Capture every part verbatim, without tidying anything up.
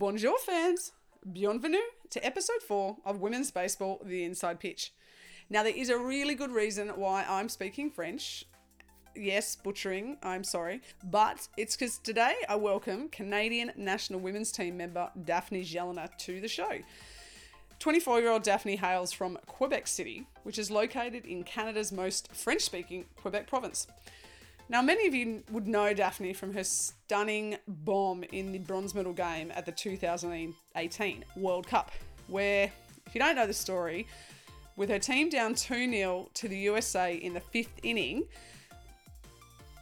Bonjour fans, bienvenue to episode four of Women's Baseball, The Inside Pitch. Now there is a really good reason why I'm speaking French. Yes, butchering, I'm sorry. But it's because today I welcome Canadian national women's team member Daphnée Gélinas to the show. twenty-four-year-old Daphnée hails from Quebec City, which is located in Canada's most French-speaking Quebec province. Now, many of you would know Daphnée from her stunning bomb in the bronze medal game at the two thousand eighteen World Cup, where, if you don't know the story, with her team down two nil to the U S A in the fifth inning,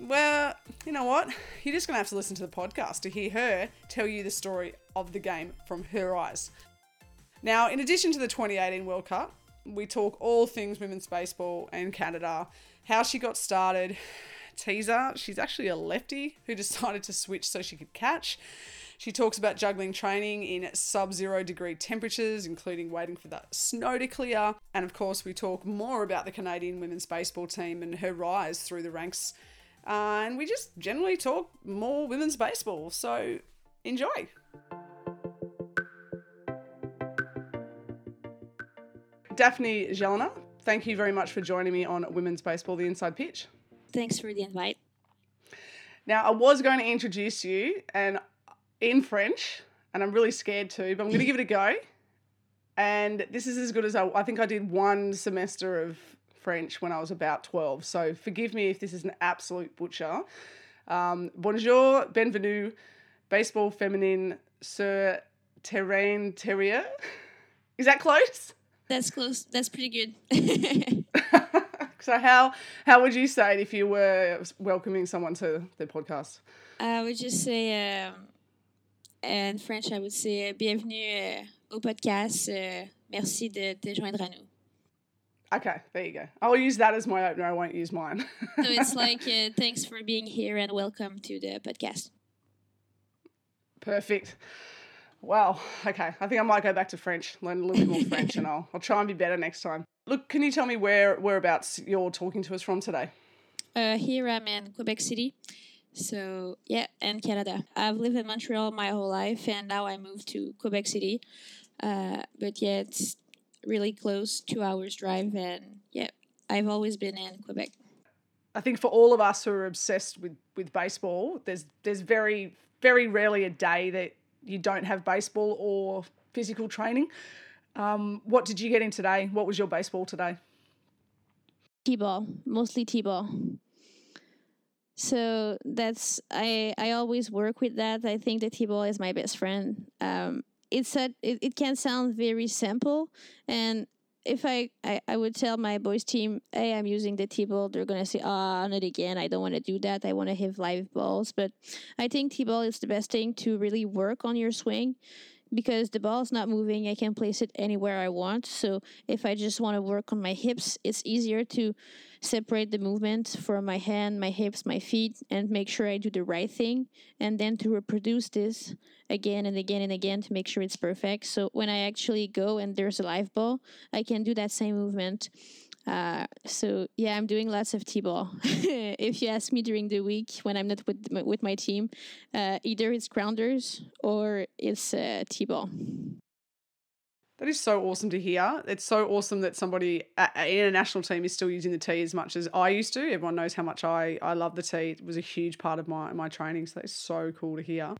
well, you know what? You're just going to have to listen to the podcast to hear her tell you the story of the game from her eyes. Now, in addition to the twenty eighteen World Cup, we talk all things women's baseball and Canada, how she got started. Teaser, she's actually a lefty who decided to switch so she could catch. She talks about juggling training in sub-zero degree temperatures, including waiting for the snow to clear. And of course, we talk more about the Canadian women's baseball team and her rise through the ranks. Uh, and we just generally talk more women's baseball. So enjoy. Daphnée Gélinas, thank you very much for joining me on Women's Baseball, The Inside Pitch. Thanks for the invite. Now, I was going to introduce you and in French, and I'm really scared too, but I'm going to give it a go. And this is as good as I, I think I did one semester of French when I was about twelve. So forgive me if this is an absolute butcher. Um, bonjour, bienvenue, baseball féminin sur terrain terrier. Is that close? That's close. That's pretty good. So how how would you say it if you were welcoming someone to the podcast? I would just say, um, in French, I would say, bienvenue uh, au podcast. Uh, merci de te joindre à nous. Okay, there you go. I'll use that as my opener. I won't use mine. So it's like, uh, thanks for being here and welcome to the podcast. Perfect. Wow. Okay. I think I might go back to French, learn a little bit more French, and I'll I'll try and be better next time. Look, can you tell me where whereabouts you're talking to us from today? Uh, here I'm in Quebec City. So, yeah, in Canada. I've lived in Montreal my whole life, and now I moved to Quebec City. Uh, but, yeah, it's really close, two hours drive, and, yeah, I've always been in Quebec. I think for all of us who are obsessed with, with baseball, there's there's very, very rarely a day that you don't have baseball or physical training. Um, what did you get in today? What was your baseball today? T-ball, mostly T-ball. So that's, I, I always work with that. I think the T-ball is my best friend. Um, it's a, it, it can sound very simple. And if I, I, I would tell my boys team, hey, I'm using the T-ball, they're going to say, ah, oh, not again. I don't want to do that. I want to have live balls. But I think T-ball is the best thing to really work on your swing because the ball is not moving. I can place it anywhere I want. So if I just want to work on my hips, it's easier to separate the movement for my hand, my hips, my feet, and make sure I do the right thing. And then to reproduce this again and again and again to make sure it's perfect. So when I actually go and there's a live ball, I can do that same movement. Uh, so, yeah, I'm doing lots of T-ball. If you ask me during the week when I'm not with with my team, uh, either it's grounders or it's uh, T-ball. That is so awesome to hear. It's so awesome that somebody in a national team is still using the T as much as I used to. Everyone knows how much I, I love the T. It was a huge part of my, my training, so that is so cool to hear.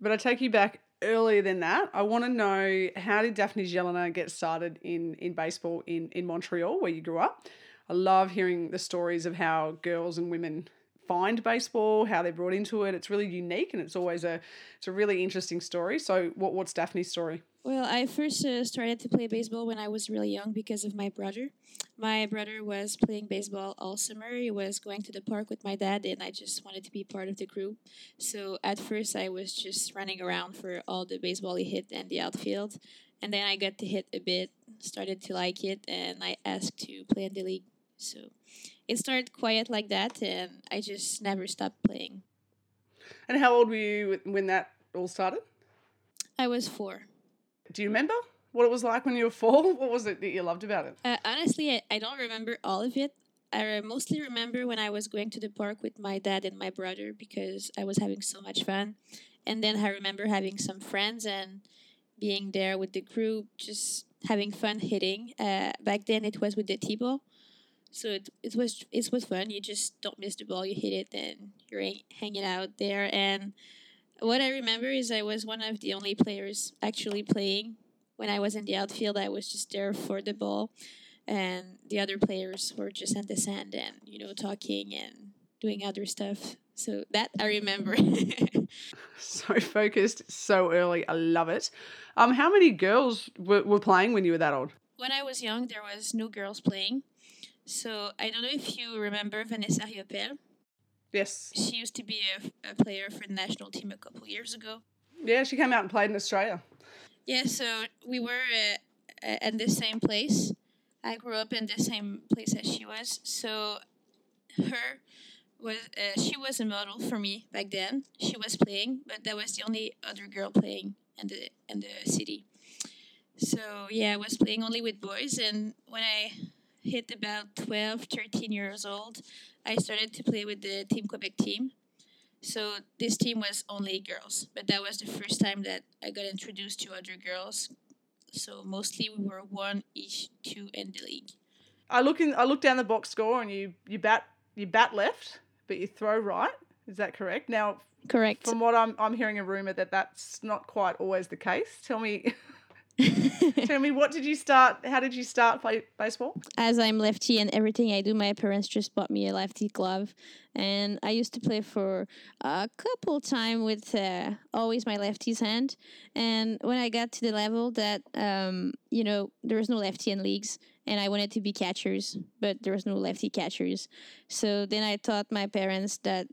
But I take you back earlier than that. I want to know, how did Daphnée Gélinas get started in, in baseball in, in Montreal, where you grew up? I love hearing the stories of how girls and women find baseball, how they're brought into it. It's really unique and it's always a it's a really interesting story. So what what's Daphne's story? Well, I first uh, started to play baseball when I was really young because of my brother. My brother was playing baseball all summer. He was going to the park with my dad, and I just wanted to be part of the group. So at first, I was just running around for all the baseball he hit and the outfield. And then I got to hit a bit, started to like it, and I asked to play in the league. So it started quiet like that, and I just never stopped playing. And how old were you when that all started? I was four. Do you remember what it was like when you were four? What was it that you loved about it? Uh, honestly, I, I don't remember all of it. I mostly remember when I was going to the park with my dad and my brother because I was having so much fun. And then I remember having some friends and being there with the group, just having fun hitting. Uh, back then it was with the T-ball. So it, it was it was fun. You just don't miss the ball. You hit it and you're h- hanging out there. And what I remember is I was one of the only players actually playing. When I was in the outfield, I was just there for the ball. And the other players were just at the sand and, you know, talking and doing other stuff. So that I remember. So focused, so early. I love it. Um, how many girls were, were playing when you were that old? When I was young, there was no girls playing. So I don't know if you remember Vanessa Riopelle. Yes. She used to be a, a player for the national team a couple years ago. Yeah, she came out and played in Australia. Yeah, so we were uh, at the same place. I grew up in the same place as she was. So her was uh, she was a model for me back then. She was playing, but that was the only other girl playing in the in the city. So yeah, I was playing only with boys, and when I hit about twelve, thirteen years old, I started to play with the Team Quebec team. So this team was only girls, but that was the first time that I got introduced to other girls. So mostly we were one each, two in the league. I look in. I look down the box score, and you, you bat you bat left, but you throw right. Is that correct? Now, correct. From what I'm I'm hearing a rumor that that's not quite always the case. Tell me. Tell me, what did you start? How did you start play baseball? As I'm lefty and everything I do, my parents just bought me a lefty glove, and I used to play for a couple time with uh, always my lefty's hand. And when I got to the level that um, you know, there was no lefty in leagues, and I wanted to be catchers, but there was no lefty catchers. So then I taught my parents that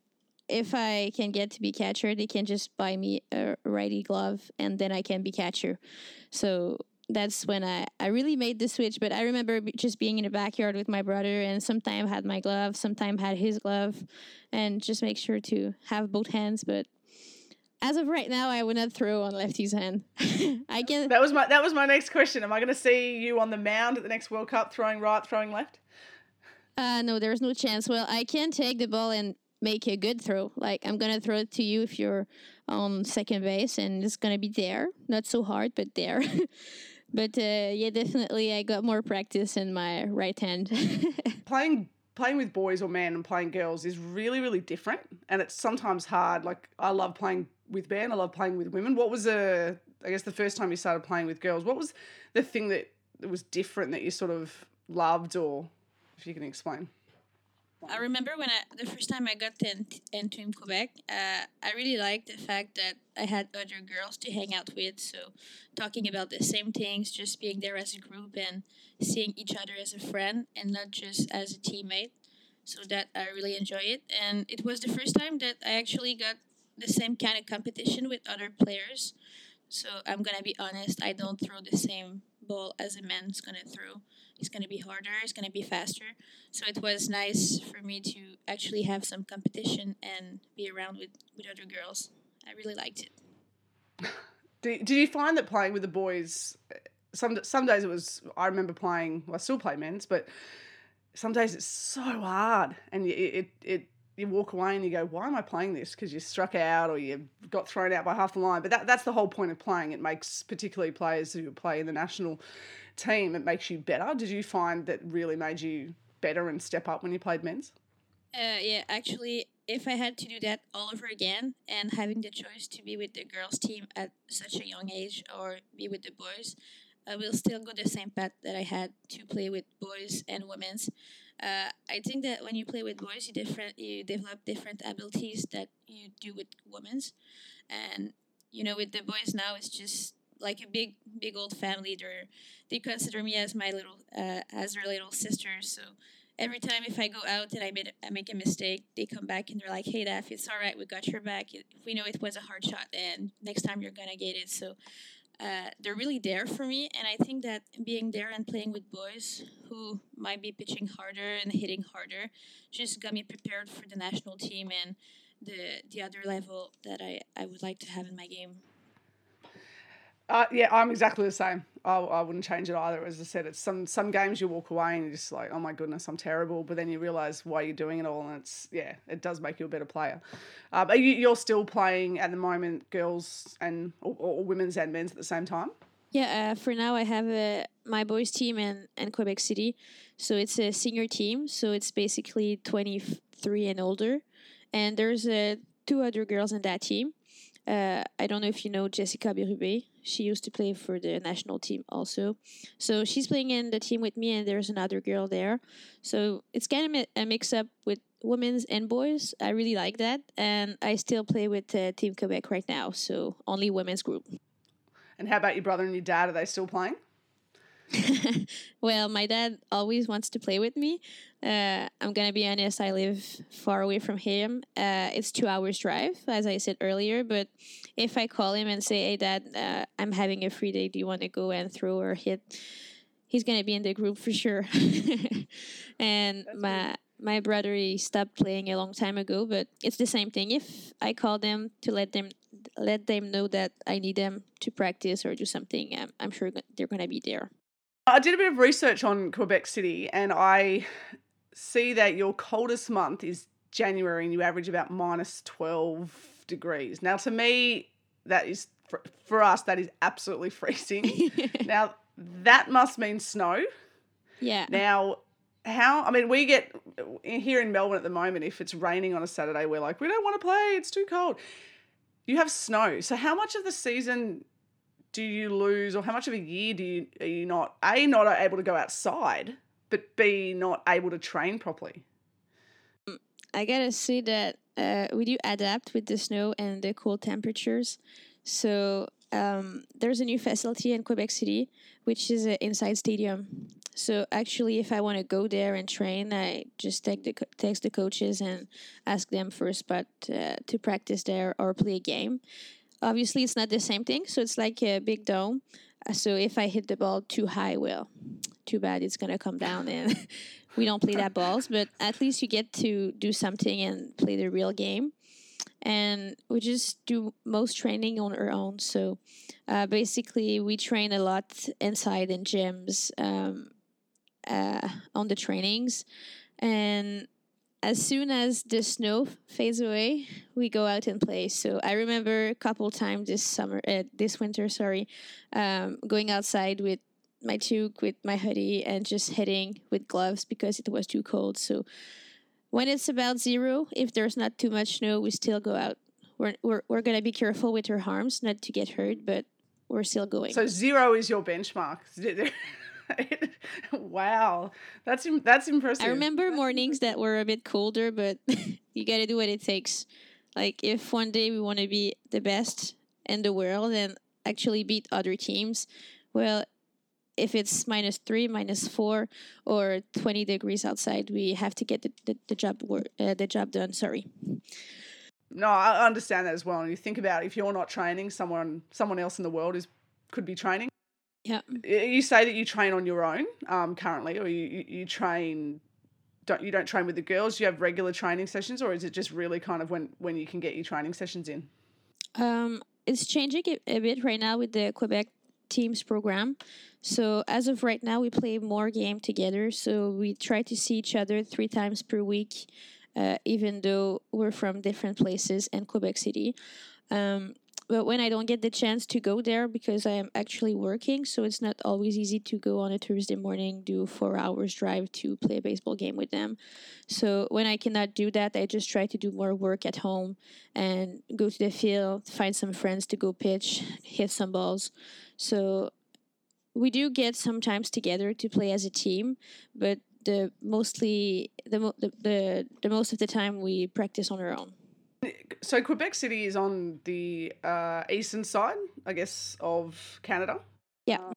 if I can get to be catcher, they can just buy me a righty glove, and then I can be catcher. So that's when I, I really made the switch. But I remember just being in the backyard with my brother, and sometimes had my glove, sometimes had his glove, and just make sure to have both hands. But as of right now, I would not throw on lefty's hand. I can. That was my that was my next question. Am I going to see you on the mound at the next World Cup, throwing right, throwing left? Uh, no, there's no chance. Well, I can take the ball and make a good throw. Like, I'm gonna throw it to you if you're on second base, and it's gonna be there, not so hard, but there. But uh, yeah, definitely I got more practice in my right hand. playing playing with boys or men and playing girls is really, really different, and it's sometimes hard. Like, I love playing with men, I love playing with women. What was the I guess the first time you started playing with girls, what was the thing that was different that you sort of loved, or if you can explain? I remember when I, the first time I got in, in Team Quebec, uh, I really liked the fact that I had other girls to hang out with, so talking about the same things, just being there as a group and seeing each other as a friend and not just as a teammate, so that I really enjoy it. And it was the first time that I actually got the same kind of competition with other players. So I'm going to be honest, I don't throw the same ball as a man's going to throw. It's going to be harder, it's going to be faster. So it was nice for me to actually have some competition and be around with, with other girls. I really liked it. Did, did you find that playing with the boys, some some days it was, I remember playing, well, I still play men's, but some days it's so hard, and you, it, it you walk away and you go, why am I playing this? Because you struck out or you got thrown out by half the line. But that, that's the whole point of playing. It makes particularly players who play in the national team, it makes you better. Did you find that really made you better and step up when you played men's? Uh, yeah, actually, if I had to do that all over again and having the choice to be with the girls' team at such a young age or be with the boys, I will still go the same path that I had to play with boys and women's. Uh, I think that when you play with boys, you different you develop different abilities that you do with women's. And, you know, with the boys now, it's just like a big, big old family. They they consider me as my little, uh, as their little sister. So every time if I go out and I made I make a mistake, they come back and they're like, "Hey, Daph, it's all right. We got your back. We know it was a hard shot, and next time you're gonna get it." So uh, they're really there for me, and I think that being there and playing with boys who might be pitching harder and hitting harder just got me prepared for the national team and the the other level that I I would like to have in my game. Uh, yeah, I'm exactly the same. I, I wouldn't change it either. As I said, it's some some games you walk away and you're just like, oh my goodness, I'm terrible. But then you realise why you're doing it all, and it's yeah, it does make you a better player. Uh, but you, you're still playing at the moment, girls and or, or women's and men's at the same time. Yeah, uh, for now I have uh, my boys team and, and Quebec City, so it's a senior team. So it's basically twenty-three and older, and there's uh, two other girls in that team. Uh, I don't know if you know Jessica Berube. She used to play for the national team also. So she's playing in the team with me, and there's another girl there. So it's kind of a mix-up with women's and boys. I really like that. And I still play with uh, Team Quebec right now, so only women's group. And how about your brother and your dad? Are they still playing? Well, my dad always wants to play with me. Uh, I'm going to be honest, I live far away from him. Uh, it's two hours drive, as I said earlier. But if I call him and say, hey, Dad, uh, I'm having a free day. Do you want to go and throw or hit? He's going to be in the group for sure. And That's my cool. my brother, he stopped playing a long time ago. But it's the same thing. If I call them to let them let them know that I need them to practice or do something, I'm, I'm sure they're going to be there. I did a bit of research on Quebec City, and I see that your coldest month is January and you average about minus twelve degrees. Now, to me, that is, for, for us, that is absolutely freezing. Now, that must mean snow. Yeah. Now, how, I mean, we get here in Melbourne at the moment, if it's raining on a Saturday, we're like, we don't want to play, it's too cold. You have snow. So how much of the season do you lose, or how much of a year do you are you not, A, not able to go outside, but B, not able to train properly? I got to say that uh, we do adapt with the snow and the cold temperatures. So um, there's a new facility in Quebec City, which is an inside stadium. So actually, if I want to go there and train, I just take the, text the coaches and ask them for a spot uh, to practice there or play a game. Obviously, it's not the same thing, so it's like a big dome. So if I hit the ball too high, well, too bad, it's going to come down, and we don't play that balls. But at least you get to do something and play the real game. And we just do most training on our own. So uh, basically, we train a lot inside in gyms um, uh, on the trainings. And as soon as the snow fades away, we go out and play. So I remember a couple times this summer, uh, this winter, sorry, um, going outside with my toque, with my hoodie, and just hitting with gloves because it was too cold. So when it's about zero, if there's not too much snow, we still go out. We're we're we're gonna be careful with our arms not to get hurt, but we're still going. So zero is your benchmark. Wow, that's that's impressive. I remember mornings that were a bit colder, but you got to do what it takes. Like, if one day we want to be the best in the world and actually beat other teams, well, if it's minus three, minus four, or twenty degrees outside, we have to get the the, the job work, uh, the job done. Sorry. No, I understand that as well. And you think about, if you're not training, someone someone else in the world is could be training. Yeah. You say that you train on your own um, currently, or you, you, you train, don't you don't train with the girls? Do you have regular training sessions, or is it just really kind of when, when you can get your training sessions in? Um, it's changing a bit right now with the Quebec teams program. So as of right now, we play more game together. So we try to see each other three times per week, uh, even though we're from different places in Quebec City. Um But when I don't get the chance to go there because I am actually working, so it's not always easy to go on a Thursday morning, do four hours drive to play a baseball game with them. So when I cannot do that, I just try to do more work at home and go to the field, find some friends to go pitch, hit some balls. So we do get sometimes together to play as a team, but the mostly the the the, the most of the time we practice on our own. So Quebec City is on the uh, eastern side, I guess, of Canada. Yeah. Uh,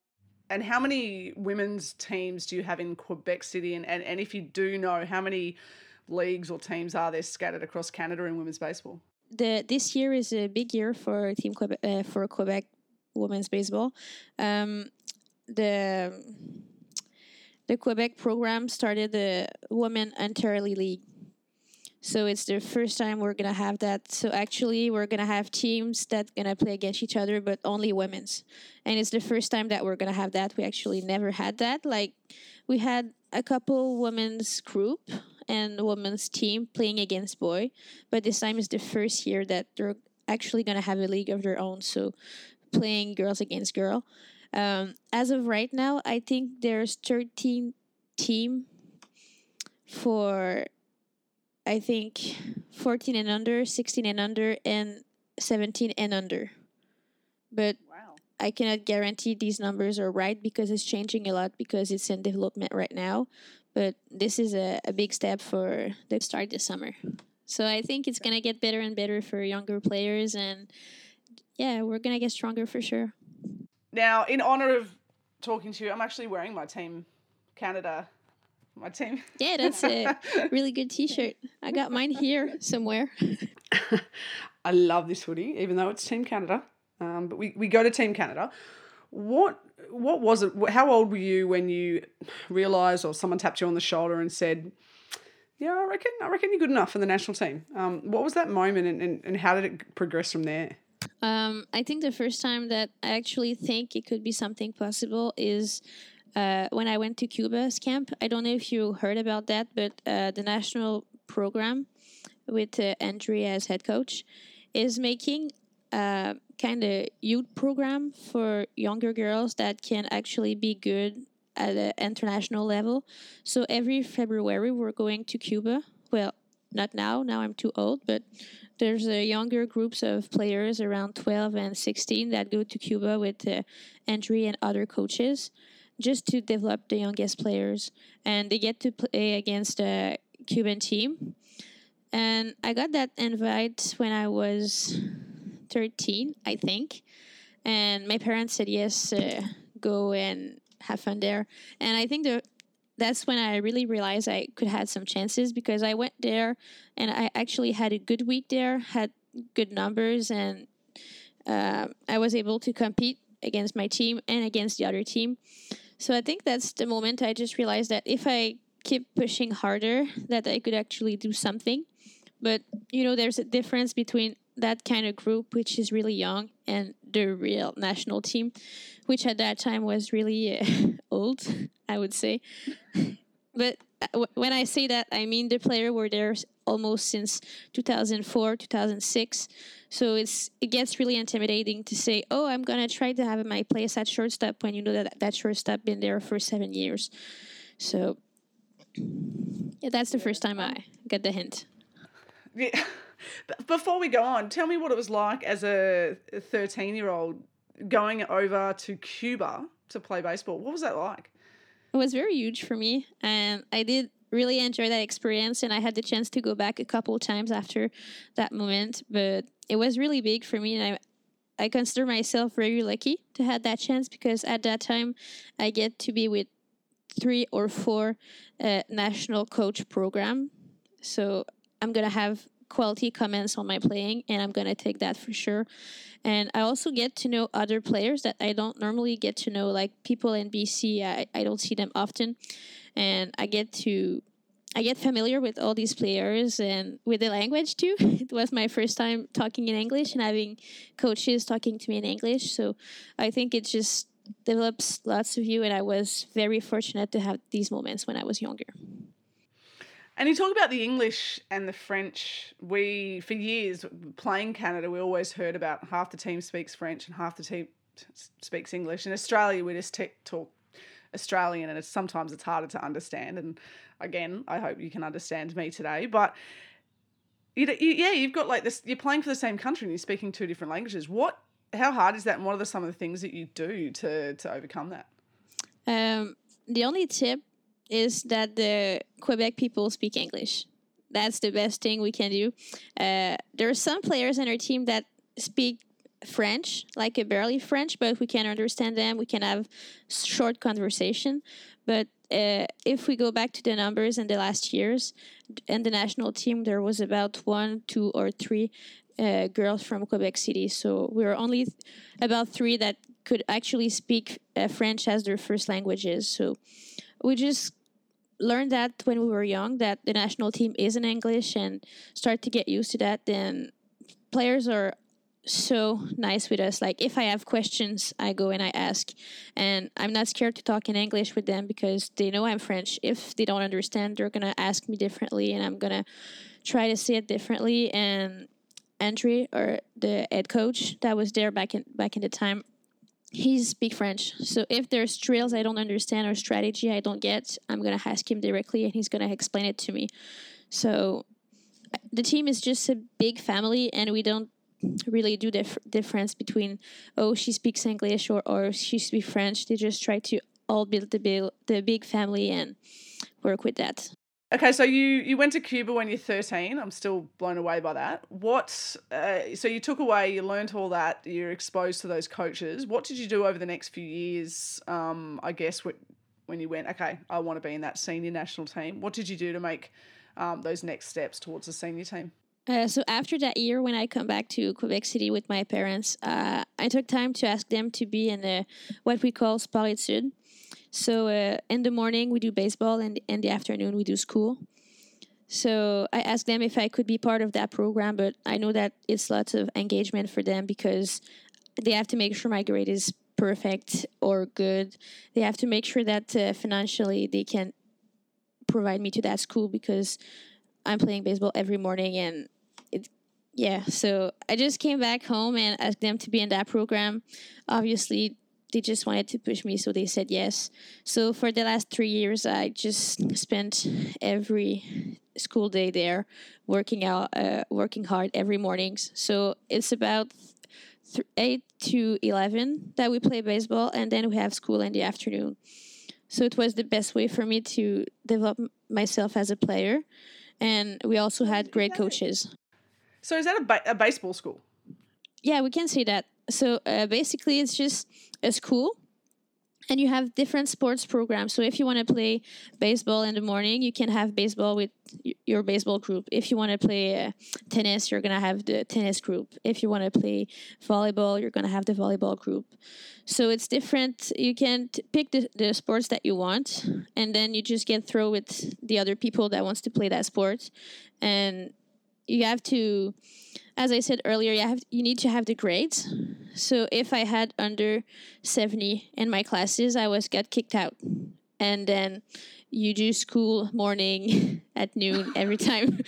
and how many women's teams do you have in Quebec City? And, and, and if you do know, how many leagues or teams are there scattered across Canada in women's baseball? The This year is a big year for Team Quebec, uh, for Quebec women's baseball. Um, the the Quebec program started the Women's Interior League. So it's the first time we're going to have that. So actually, we're going to have teams that going to play against each other, but only women's. And it's the first time that we're going to have that. We actually never had that. Like, we had a couple women's group and women's team playing against boy. But this time is the first year that they're actually going to have a league of their own. So playing girls against girl. Um, as of right now, I think there's thirteen team for, I think, fourteen and under, sixteen and under, and seventeen and under. But wow. I cannot guarantee these numbers are right because it's changing a lot because it's in development right now. But this is a, a big step for the start this summer. So I think it's going to get better and better for younger players. And yeah, we're going to get stronger for sure. Now, in honor of talking to you, I'm actually wearing my Team Canada, my team. Yeah, that's a really good T-shirt. I got mine here somewhere. I love this hoodie, even though it's Team Canada. Um, but we, we go to Team Canada. What what was it? How old were you when you realised, or someone tapped you on the shoulder and said, "Yeah, I reckon I reckon you're good enough for the national team"? Um, what was that moment, and, and, and how did it progress from there? Um, I think the first time that I actually think it could be something possible is uh, when I went to Cuba's camp. I don't know if you heard about that, but uh, the national program with uh, Andre as head coach is making a kind of youth program for younger girls that can actually be good at the international level. So every February we're going to Cuba. Well, not now, now I'm too old, but there's a younger groups of players around twelve and sixteen that go to Cuba with uh, Andre and other coaches just to develop the youngest players. And they get to play against a Cuban team. And I got that invite when I was thirteen, I think. And my parents said, yes, uh, go and have fun there. And I think the that's when I really realized I could have some chances because I went there and I actually had a good week there, had good numbers, and uh, I was able to compete against my team and against the other team. So I think that's the moment I just realized that if I keep pushing harder, that I could actually do something. But, you know, there's a difference between that kind of group, which is really young, and the real national team, which at that time was really uh, old, I would say. But w- when I say that, I mean the players were there almost since two thousand four, two thousand six. So it's it gets really intimidating to say, oh, I'm going to try to have my place at shortstop when you know that that shortstop been there for seven years. So yeah, that's the first time I got the hint. Yeah. Before we go on, tell me what it was like as a thirteen-year-old going over to Cuba to play baseball. What was that like? It was very huge for me, and I did really enjoy that experience, and I had the chance to go back a couple times after that moment, but it was really big for me, and I I consider myself very lucky to have that chance because at that time I get to be with three or four uh, national coach program, so I'm going to have quality comments on my playing, and I'm going to take that for sure. And I also get to know other players that I don't normally get to know, like people in B C. I, I don't see them often, and I get to I get familiar with all these players and with the language too. It was my first time talking in English and having coaches talking to me in English, so I think it just develops lots of you, and I was very fortunate to have these moments when I was younger. And you talk about the English and the French. We, for years, playing Canada, we always heard about half the team speaks French and half the team speaks English. In Australia, we just t- talk Australian, and it's, sometimes it's harder to understand. And again, I hope you can understand me today. But you, you, yeah, you've got like this. You're playing for the same country and you're speaking two different languages. What? How hard is that? And what are the, some of the things that you do to to overcome that? Um, the only tip is that the Quebec people speak English. That's the best thing we can do. Uh, there are some players in our team that speak French, like a barely French, but we can understand them. We can have short conversation. But uh, if we go back to the numbers in the last years, in the national team, there was about one, two, or three uh, girls from Quebec City. So we were only th- about three that could actually speak uh, French as their first languages. So we just learn that when we were young, that the national team is in English, and start to get used to that, then players are so nice with us. Like, if I have questions, I go and I ask, and I'm not scared to talk in English with them because they know I'm French. If they don't understand, they're gonna ask me differently, and I'm gonna try to say it differently. And Andre, or the head coach that was there back in back in the time, he speak French. So if there's drills I don't understand or strategy I don't get, I'm gonna ask him directly, and he's gonna explain it to me. So the team is just a big family, and we don't really do the dif- difference between, oh, she speaks English or, or she speaks French. They just try to all build the, bil- the big family and work with that. Okay, so you, you went to Cuba when you're thirteen. I'm still blown away by that. What? Uh, so you took away, you learned all that, you're exposed to those coaches. What did you do over the next few years, um, I guess, wh- when you went, okay, I want to be in that senior national team? What did you do to make um, those next steps towards the senior team? Uh, so after that year, when I come back to Quebec City with my parents, uh, I took time to ask them to be in a, what we call Sport-Étude. So uh, in the morning, we do baseball, and in the afternoon, we do school. So I asked them if I could be part of that program, but I know that it's lots of engagement for them because they have to make sure my grade is perfect or good. They have to make sure that uh, financially they can provide me to that school because I'm playing baseball every morning, and yeah, so I just came back home and asked them to be in that program. Obviously, they just wanted to push me, so they said yes. So for the last three years, I just spent every school day there, working out, uh, working hard every morning. So it's about th- eight to eleven that we play baseball, and then we have school in the afternoon. So it was the best way for me to develop myself as a player. And we also had great coaches. So is that a, ba- a baseball school? Yeah, we can say that. So uh, basically it's just a school, and you have different sports programs. So if you want to play baseball in the morning, you can have baseball with y- your baseball group. If you want to play uh, tennis, you're going to have the tennis group. If you want to play volleyball, you're going to have the volleyball group. So it's different. You can t- pick the, the sports that you want, and then you just get through with the other people that wants to play that sport. And you have to, as I said earlier, you have you need to have the grades. So if I had under seventy in my classes, I was got kicked out. And then you do school morning at noon every time.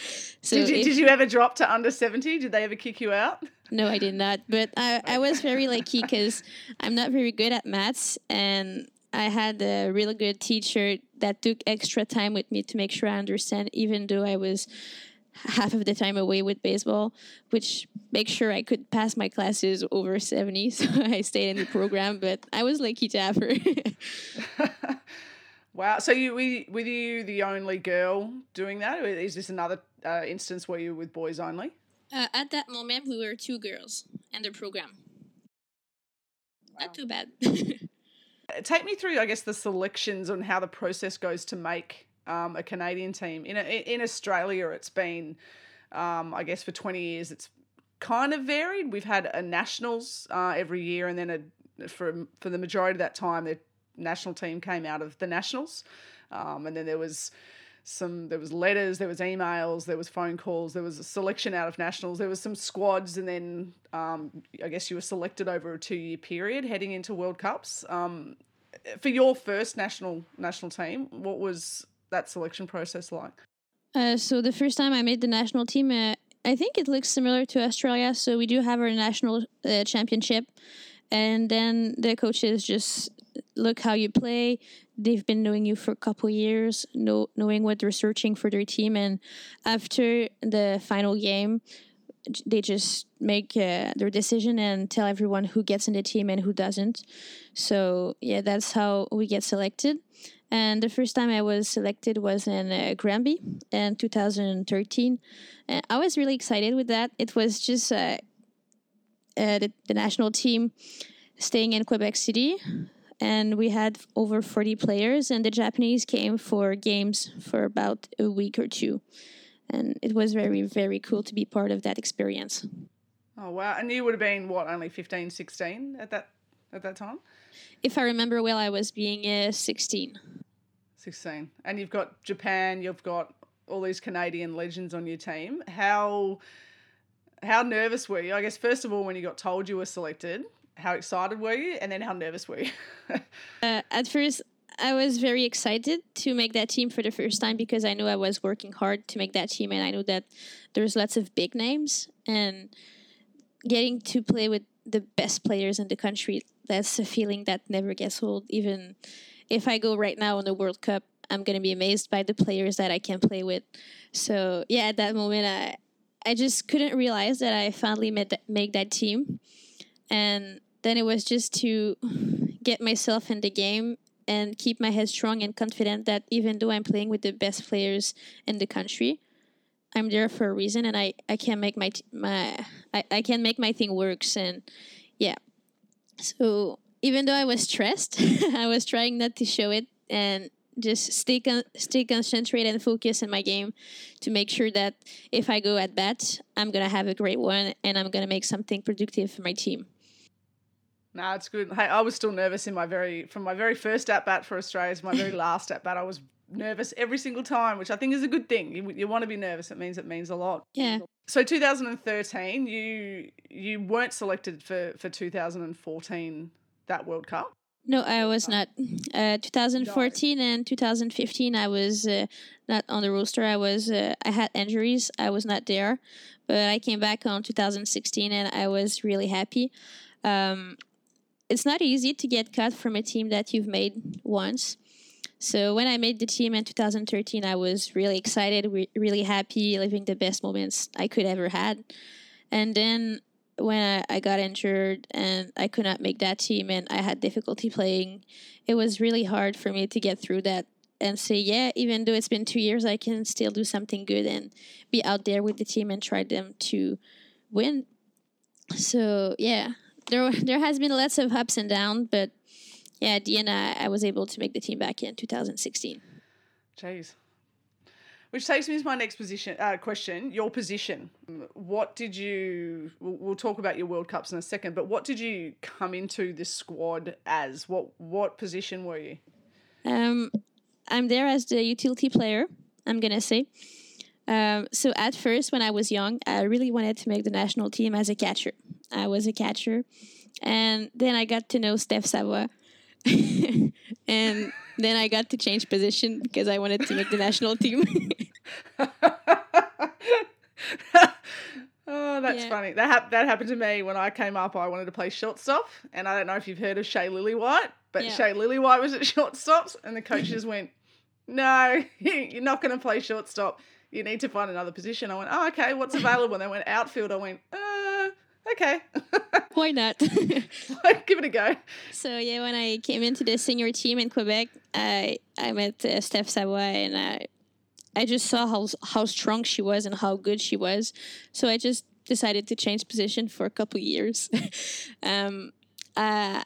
So did you, if, did you ever drop to under seventy? Did they ever kick you out? No, I did not. But I, I was very lucky because I'm not very good at maths. And I had a really good teacher that took extra time with me to make sure I understand, even though I was half of the time away with baseball, which make sure I could pass my classes over seventy. So I stayed in the program, but I was lucky to have her. Wow. So you, we, were you the only girl doing that? Or is this another uh, instance where you were with boys only? Uh, at that moment, we were two girls in the program. Wow. Not too bad. Take me through, I guess, the selections on how the process goes to make Um, a Canadian team. In a, in Australia, it's been, um, I guess, for twenty years, it's kind of varied. We've had a nationals uh, every year, and then a, for for the majority of that time, the national team came out of the nationals, um, and then there was some there was letters, there was emails, there was phone calls, there was a selection out of nationals, there was some squads, and then um, I guess you were selected over a two year period heading into World Cups. Um, for your first national national team, what was that selection process like? Uh, so the first time I made the national team, uh, I think it looks similar to Australia. So we do have our national uh, championship, and then the coaches just look how you play. They've been knowing you for a couple of years, know, knowing what they're searching for their team. And after the final game, they just make uh, their decision and tell everyone who gets in the team and who doesn't. So yeah, that's how we get selected. And the first time I was selected was in uh, Granby in two thousand thirteen. And I was really excited with that. It was just uh, uh, the, the national team staying in Quebec City. And we had over forty players. And the Japanese came for games for about a week or two. And it was very, very cool to be part of that experience. Oh, wow. And you would have been, what, only fifteen, sixteen at that at that time? If I remember well, I was being uh, sixteen. sixteen. And you've got Japan, you've got all these Canadian legends on your team. How how nervous were you? I guess, first of all, when you got told you were selected, how excited were you? And then how nervous were you? uh, at first, I was very excited to make that team for the first time because I knew I was working hard to make that team. And I knew that there's lots of big names. And getting to play with the best players in the country, that's a feeling that never gets old. Even if I go right now on the World Cup, I'm going to be amazed by the players that I can play with. So, yeah, at that moment, I I just couldn't realize that I finally made that, make that team. And then it was just to get myself in the game and keep my head strong and confident that even though I'm playing with the best players in the country, I'm there for a reason, and I, I can make my, t- my I, I can make my thing works. And, yeah. So, even though I was stressed, I was trying not to show it and just stay con- stay concentrated and focus in my game to make sure that if I go at bat, I'm going to have a great one and I'm going to make something productive for my team. No, nah, it's good. Hey, I was still nervous in my very from my very first at-bat for Australia to my very last at-bat. I was nervous every single time, which I think is a good thing. You, you want to be nervous. It means it means a lot. Yeah. So two thousand thirteen, you you weren't selected for, for two thousand fourteen, that World Cup? No, I was not. Uh, twenty fourteen and two thousand fifteen, I was uh, not on the roster. I was uh, I had injuries. I was not there. But I came back on two thousand sixteen, and I was really happy. Um, it's not easy to get cut from a team that you've made once. So when I made the team in two thousand thirteen, I was really excited, re- really happy, living the best moments I could ever had. And then when I, I got injured and I could not make that team and I had difficulty playing, it was really hard for me to get through that and say, yeah, even though it's been two years, I can still do something good and be out there with the team and try them to win. So, yeah, there there has been lots of ups and downs, but, yeah, at the end, I, I was able to make the team back in two thousand sixteen. Jeez. Which takes me to my next position uh, question, your position. What did you – we'll talk about your World Cups in a second, but what did you come into this squad as? What what position were you? Um, I'm there as the utility player, I'm going to say. Um, so at first, when I was young, I really wanted to make the national team as a catcher. I was a catcher. And then I got to know Steph Savoy. And then I got to change position because I wanted to make the national team. Oh, that's yeah. funny. That ha- that happened to me when I came up. I wanted to play shortstop, and I don't know if you've heard of Shea Lilywhite, but yeah. Shea Lilywhite was at shortstops, and the coaches went, "No, you're not going to play shortstop. You need to find another position." I went, "Oh, okay. What's available?" And they went outfield. I went, "Uh." Okay. Why not? Give it a go. So, yeah, when I came into the senior team in Quebec, I I met uh, Steph Savoy, and I I just saw how how strong she was and how good she was. So I just decided to change position for a couple of years. um, uh,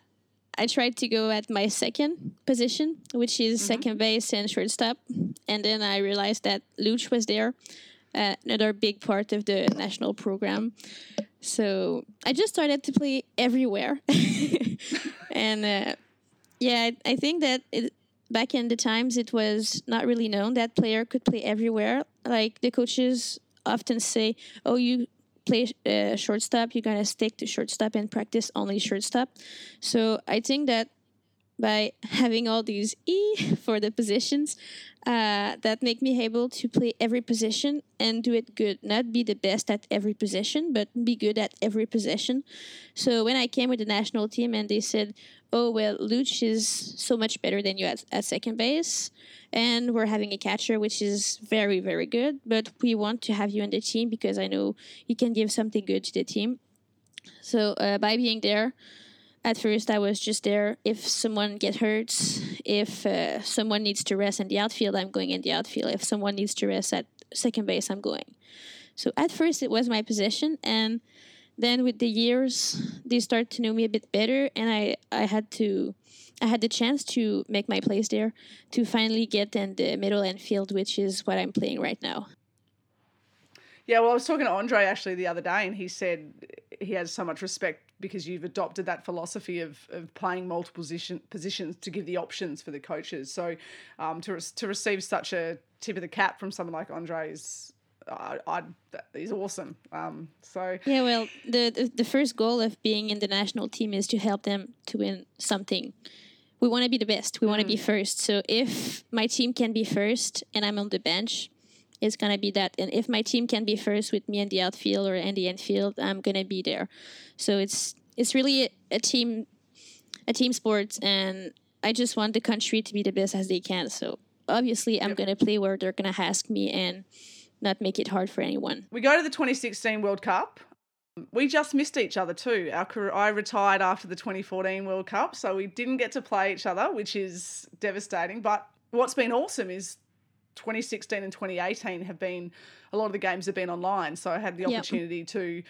I tried to go at my second position, which is mm-hmm. second base and shortstop. And then I realized that Luch was there, uh, another big part of the national program. So I just started to play everywhere. And, uh, yeah, I, I think that it, back in the times, it was not really known that player could play everywhere. Like the coaches often say, oh, you play uh, shortstop, you're going to stick to shortstop and practice only shortstop. So I think that by having all these E for the positions, uh, that make me able to play every position and do it good. Not be the best at every position, but be good at every position. So when I came with the national team and they said, oh, well, Luch is so much better than you at, at second base, and we're having a catcher, which is very, very good, but we want to have you on the team because I know you can give something good to the team. So uh, by being there, at first, I was just there. If someone gets hurt, if uh, someone needs to rest in the outfield, I'm going in the outfield. If someone needs to rest at second base, I'm going. So at first, it was my position. And then with the years, they start to know me a bit better. And I, I had to, I had the chance to make my place there to finally get in the middle and field, which is what I'm playing right now. Yeah, well, I was talking to Andre actually the other day, and he said he has so much respect because you've adopted that philosophy of, of playing multiple position, positions to give the options for the coaches. So um, to, to receive such a tip of the cap from someone like Andre is I, I, he's awesome. Um, so yeah, well, the, the the first goal of being in the national team is to help them to win something. We want to be the best. We mm. want to be first. So if my team can be first and I'm on the bench, it's going to be that. And if my team can be first with me in the outfield or in the infield, I'm going to be there. So it's it's really a, a team a team sport, and I just want the country to be the best as they can. So obviously I'm yep. going to play where they're going to ask me and not make it hard for anyone. We go to the twenty sixteen World Cup. We just missed each other too. Our, I retired after the twenty fourteen World Cup, so we didn't get to play each other, which is devastating. But what's been awesome is twenty sixteen and twenty eighteen have been, a lot of the games have been online, so I had the opportunity yep. to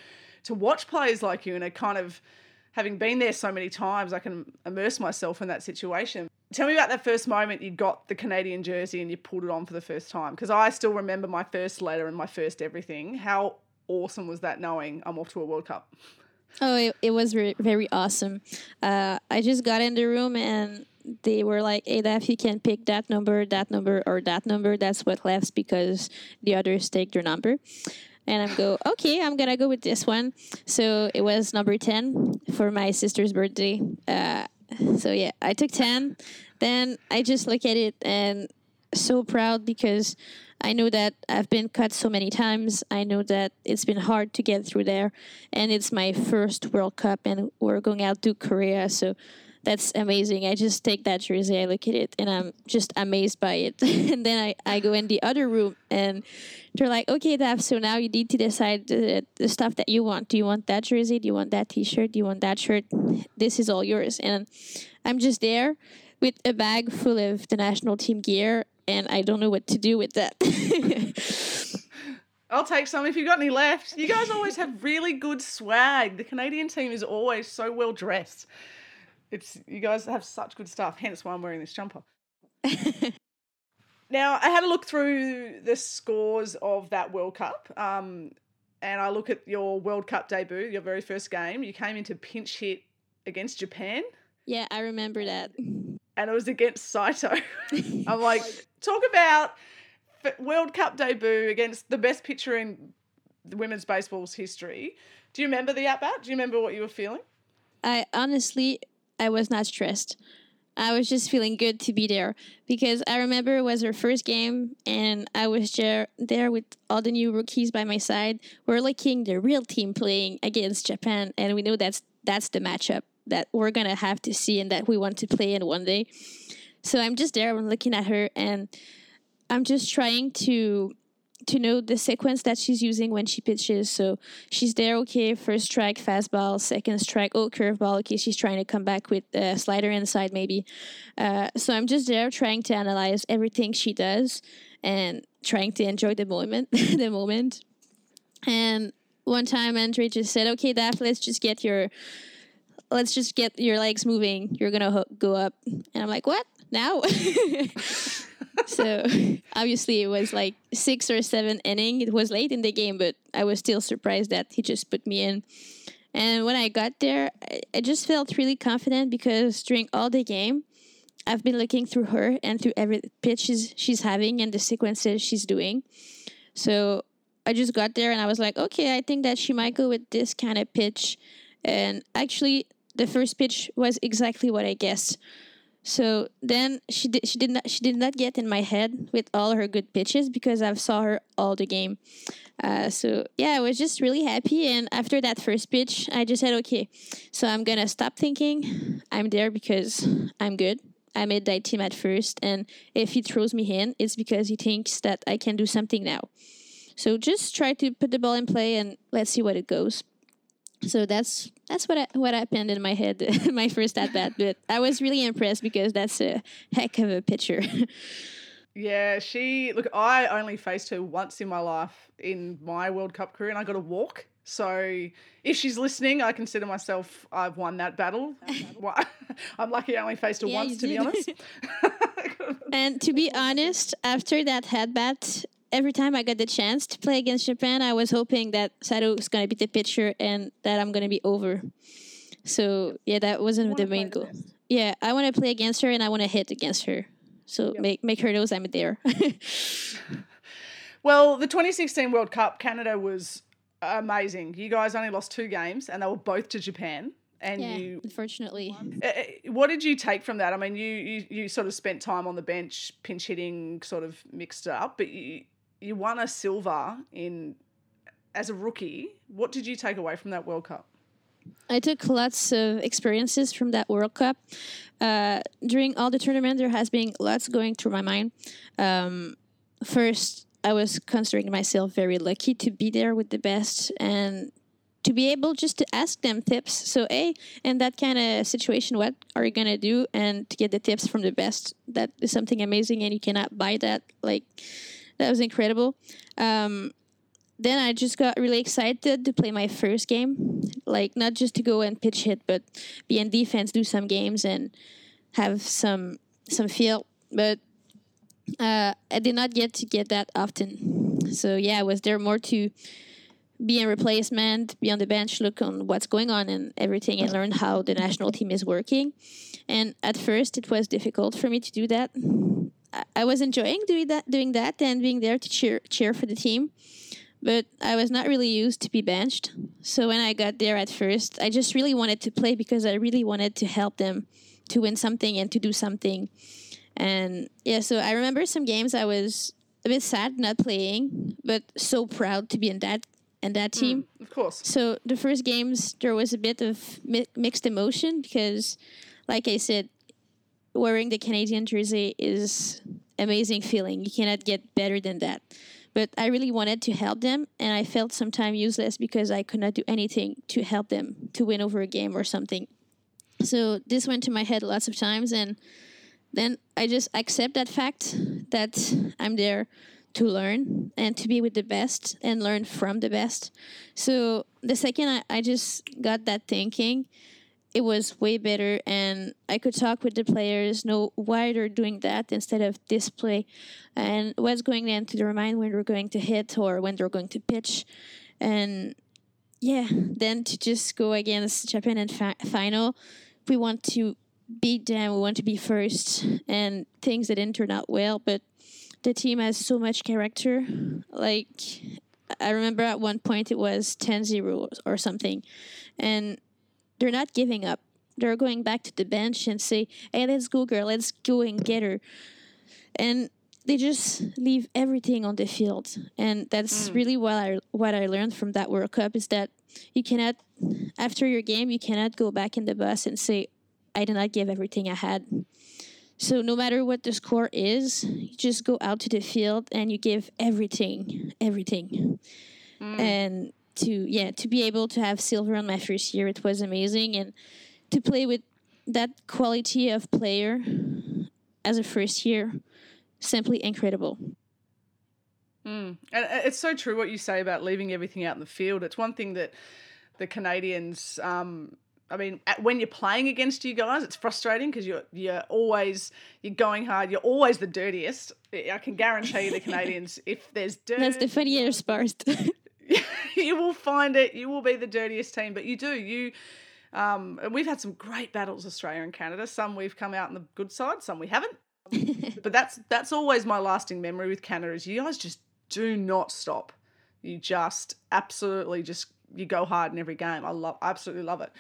to watch players like you, and I kind of, having been there so many times, I can immerse myself in that situation. Tell me about that first moment you got the Canadian jersey and you pulled it on for the first time, because I still remember my first letter and my first everything. How awesome was that, knowing I'm off to a World Cup? Oh, it, it was re- very awesome. Uh, I just got in the room and they were like, hey, Daph, you can pick that number, that number, or that number. That's what lefts because the others take their number. And I'm go, okay, I'm going to go with this one. So it was number ten for my sister's birthday. Uh So, yeah, I took ten. Then I just look at it and so proud because I know that I've been cut so many times. I know that it's been hard to get through there. And it's my first World Cup and we're going out to Korea. So that's amazing. I just take that jersey, I look at it, and I'm just amazed by it. And then I, I go in the other room and they're like, okay, Daph, so now you need to decide the, the stuff that you want. Do you want that jersey? Do you want that T-shirt? Do you want that shirt? This is all yours. And I'm just there with a bag full of the national team gear, and I don't know what to do with that. I'll take some if you've got any left. You guys always have really good swag. The Canadian team is always so well dressed. It's, you guys have such good stuff, hence why I'm wearing this jumper. Now, I had a look through the scores of that World Cup, um, and I look at your World Cup debut, your very first game. You came into pinch hit against Japan. Yeah, I remember that. And it was against Saito. I'm like, talk about World Cup debut against the best pitcher in women's baseball's history. Do you remember the at-bat? Do you remember what you were feeling? I honestly... I was not stressed. I was just feeling good to be there because I remember it was our first game and I was there, there with all the new rookies by my side. We're looking the real team playing against Japan, and we know that's that's the matchup that we're going to have to see and that we want to play in one day. So I'm just there, I'm looking at her, and I'm just trying to to know the sequence that she's using when she pitches. So she's there, okay, first strike, fastball, second strike, oh, curveball, okay, she's trying to come back with a slider inside maybe. Uh, so I'm just there trying to analyze everything she does and trying to enjoy the moment. the moment. And one time Andre just said, okay, Daph, let's just get your, let's just get your legs moving. You're going to ho- go up. And I'm like, what? Now? So obviously it was like six or seven inning. It was late in the game, but I was still surprised that he just put me in. And when I got there, I, I just felt really confident because during all the game, I've been looking through her and through every pitch she's, she's having and the sequences she's doing. So I just got there and I was like, okay, I think that she might go with this kind of pitch. And actually the first pitch was exactly what I guessed. So then she did, she did not she did not get in my head with all her good pitches because I've saw her all the game. Uh, so yeah, I was just really happy. And after that first pitch, I just said, okay, so I'm gonna stop thinking. I'm there because I'm good. I made that team at first, and if he throws me in, it's because he thinks that I can do something now. So just try to put the ball in play and let's see what it goes. So that's that's what I, what happened in my head, my first at bat. But I was really impressed because that's a heck of a pitcher. Yeah, she look. I only faced her once in my life in my World Cup career, and I got a walk. So if she's listening, I consider myself I've won that battle. I'm lucky I only faced her yeah, once, to be honest. And to be honest, after that at bat, every time I got the chance to play against Japan, I was hoping that Sato was going to be the pitcher and that I'm going to be over. So yeah, that wasn't the main goal. Against. Yeah, I want to play against her and I want to hit against her. So yep. make make her knows I'm there. Well, the twenty sixteen World Cup, Canada was amazing. You guys only lost two games and they were both to Japan. And yeah, you, unfortunately. What did you take from that? I mean, you, you, you sort of spent time on the bench, pinch hitting, sort of mixed up, but you you won a silver in as a rookie. What did you take away from that World Cup? I took lots of experiences from that World Cup. Uh, during all the tournament, there has been lots going through my mind. Um, first, I was considering myself very lucky to be there with the best and to be able just to ask them tips. So, hey, in that kind of situation, what are you going to do? And to get the tips from the best, that is something amazing, and you cannot buy that. Like, that was incredible. Um, then I just got really excited to play my first game. Like, not just to go and pitch hit, but be in defense, do some games, and have some some feel. But uh, I did not get to get that often. So, yeah, I was there more to be in replacement, be on the bench, look on what's going on and everything, and learn how the national team is working. And at first, it was difficult for me to do that. I was enjoying doing that, doing that and being there to cheer, cheer for the team. But I was not really used to be benched. So when I got there at first, I just really wanted to play because I really wanted to help them to win something and to do something. And yeah, so I remember some games I was a bit sad not playing, but so proud to be in that and that team. Mm, of course. So the first games, there was a bit of mi- mixed emotion because, like I said, wearing the Canadian jersey is amazing feeling. You cannot get better than that. But I really wanted to help them, and I felt sometimes useless because I could not do anything to help them to win over a game or something. So this went to my head lots of times, and then I just accept that fact that I'm there to learn and to be with the best and learn from the best. So the second I, I just got that thinking, it was way better, and I could talk with the players, know why they're doing that instead of this play, and what's going into their mind when they're going to hit or when they're going to pitch. And yeah, then to just go against Japan in fi- final, we want to beat them, we want to be first, and things that didn't turn out well, but the team has so much character. Like, I remember at one point it was ten zero or something, and they're not giving up. They're going back to the bench and say, hey, let's go, girl. Let's go and get her. And they just leave everything on the field. And that's mm. really what I what I learned from that World Cup is that you cannot, after your game, you cannot go back in the bus and say, I did not give everything I had. So no matter what the score is, you just go out to the field and you give everything, everything. Mm. And to, yeah, to be able to have silver on my first year, it was amazing. And to play with that quality of player as a first year, simply incredible. Mm. And it's so true what you say about leaving everything out in the field. It's one thing that the Canadians... Um, I mean, when you're playing against you guys, it's frustrating because you're you're always you're going hard. You're always the dirtiest. I can guarantee the Canadians, if there's dirt, that's the funniest part. You will find it. You will be the dirtiest team, but you do you. Um, we've had some great battles, Australia and Canada. Some we've come out on the good side, some we haven't. But that's that's always my lasting memory with Canada is you guys just do not stop. You just absolutely just you go hard in every game. I love, I absolutely love it.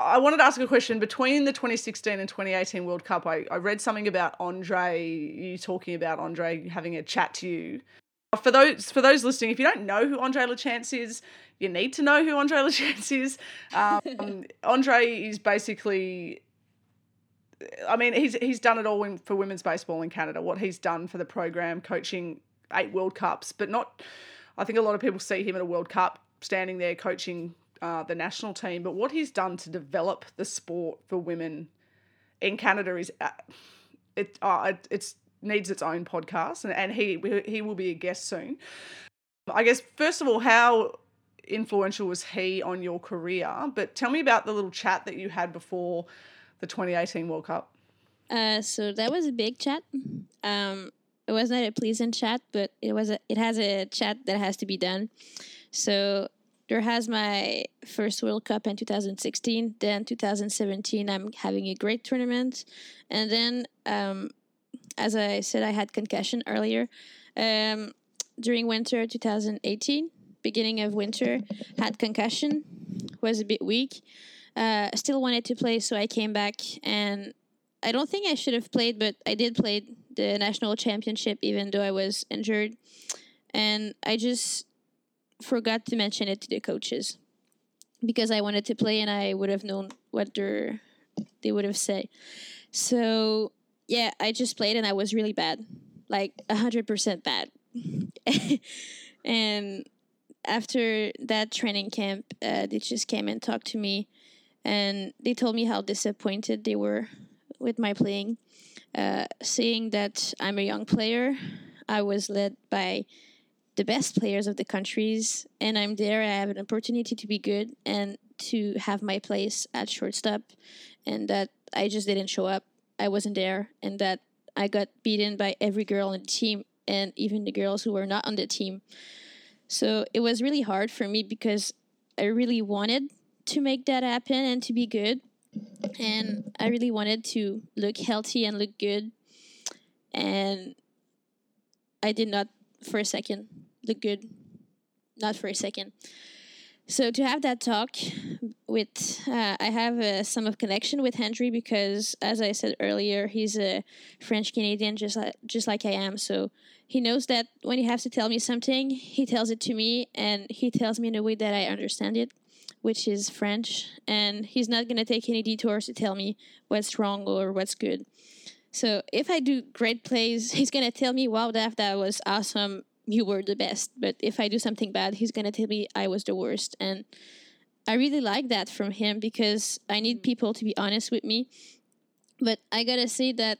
I wanted to ask a question. Between the twenty sixteen and twenty eighteen World Cup, I, I read something about Andre, you talking about Andre having a chat to you. For those for those listening, if you don't know who Andre Lachance is, you need to know who Andre Lachance is. Um, Andre is basically, I mean, he's he's done it all in, for women's baseball in Canada, what he's done for the program, coaching eight World Cups, but not, I think a lot of people see him at a World Cup standing there coaching Uh, the national team, but what he's done to develop the sport for women in Canada is uh, it uh, it it's, needs its own podcast, and, and he he will be a guest soon. I guess first of all, how influential was he on your career? But tell me about the little chat that you had before the twenty eighteen World Cup. Uh, so that was a big chat. Um, it was not a pleasant chat, but it was a, it has a chat that has to be done. So there has my first World Cup in two thousand sixteen. Then two thousand seventeen, I'm having a great tournament. And then, um, as I said, I had concussion earlier. Um, during winter twenty eighteen, beginning of winter, had concussion, was a bit weak. Uh, still wanted to play, so I came back. And I don't think I should have played, but I did play the national championship, even though I was injured. And I just forgot to mention it to the coaches because I wanted to play and I would have known what their, they would have said. So, yeah, I just played and I was really bad, like one hundred percent bad. And after that training camp, uh, they just came and talked to me and they told me how disappointed they were with my playing, uh, seeing that I'm a young player. I was led by the best players of the countries, and I'm there. I have an opportunity to be good and to have my place at shortstop, and that I just didn't show up. I wasn't there, and that I got beaten by every girl on the team, and even the girls who were not on the team. So it was really hard for me because I really wanted to make that happen and to be good, and I really wanted to look healthy and look good, and I did not for a second look good, not for a second. So to have that talk with, uh, I have uh, some of connection with Henry because, as I said earlier, he's a French Canadian, just like just like I am. So he knows that when he has to tell me something, he tells it to me, and he tells me in a way that I understand it, which is French. And he's not gonna take any detours to tell me what's wrong or what's good. So if I do great plays, he's going to tell me, wow, Daph, that was awesome. You were the best. But if I do something bad, he's going to tell me I was the worst. And I really like that from him because I need people to be honest with me. But I got to say that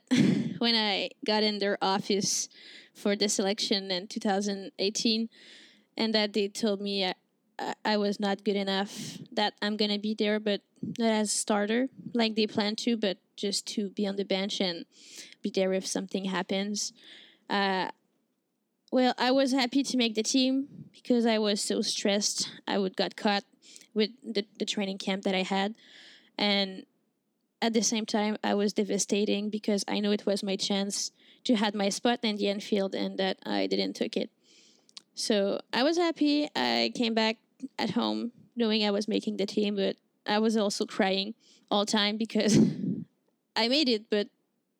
when I got in their office for the selection in two thousand eighteen and that they told me I, I was not good enough, that I'm going to be there, but not as a starter like they planned to, but just to be on the bench and be there if something happens. Uh, well, I was happy to make the team because I was so stressed. I would got caught with the, the training camp that I had. And at the same time, I was devastating because I knew it was my chance to have my spot in the infield and that I didn't take it. So I was happy. I came back at home knowing I was making the team, but I was also crying all time because I made it, but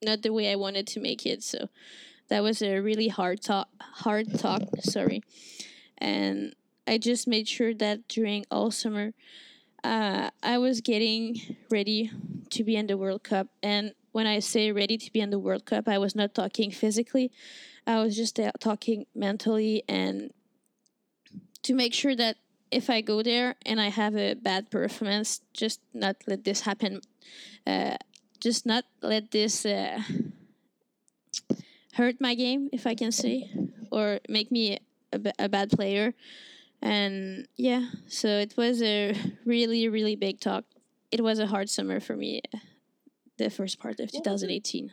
not the way I wanted to make it. So that was a really hard talk, hard talk, sorry. And I just made sure that during all summer, uh, I was getting ready to be in the World Cup. And when I say ready to be in the World Cup, I was not talking physically. I was just uh, talking mentally, and to make sure that if I go there and I have a bad performance, just not let this happen. Uh, just not let this uh, hurt my game, if I can say, or make me a, b- a bad player. And yeah, so it was a really, really big talk. It was a hard summer for me, the first part of twenty eighteen.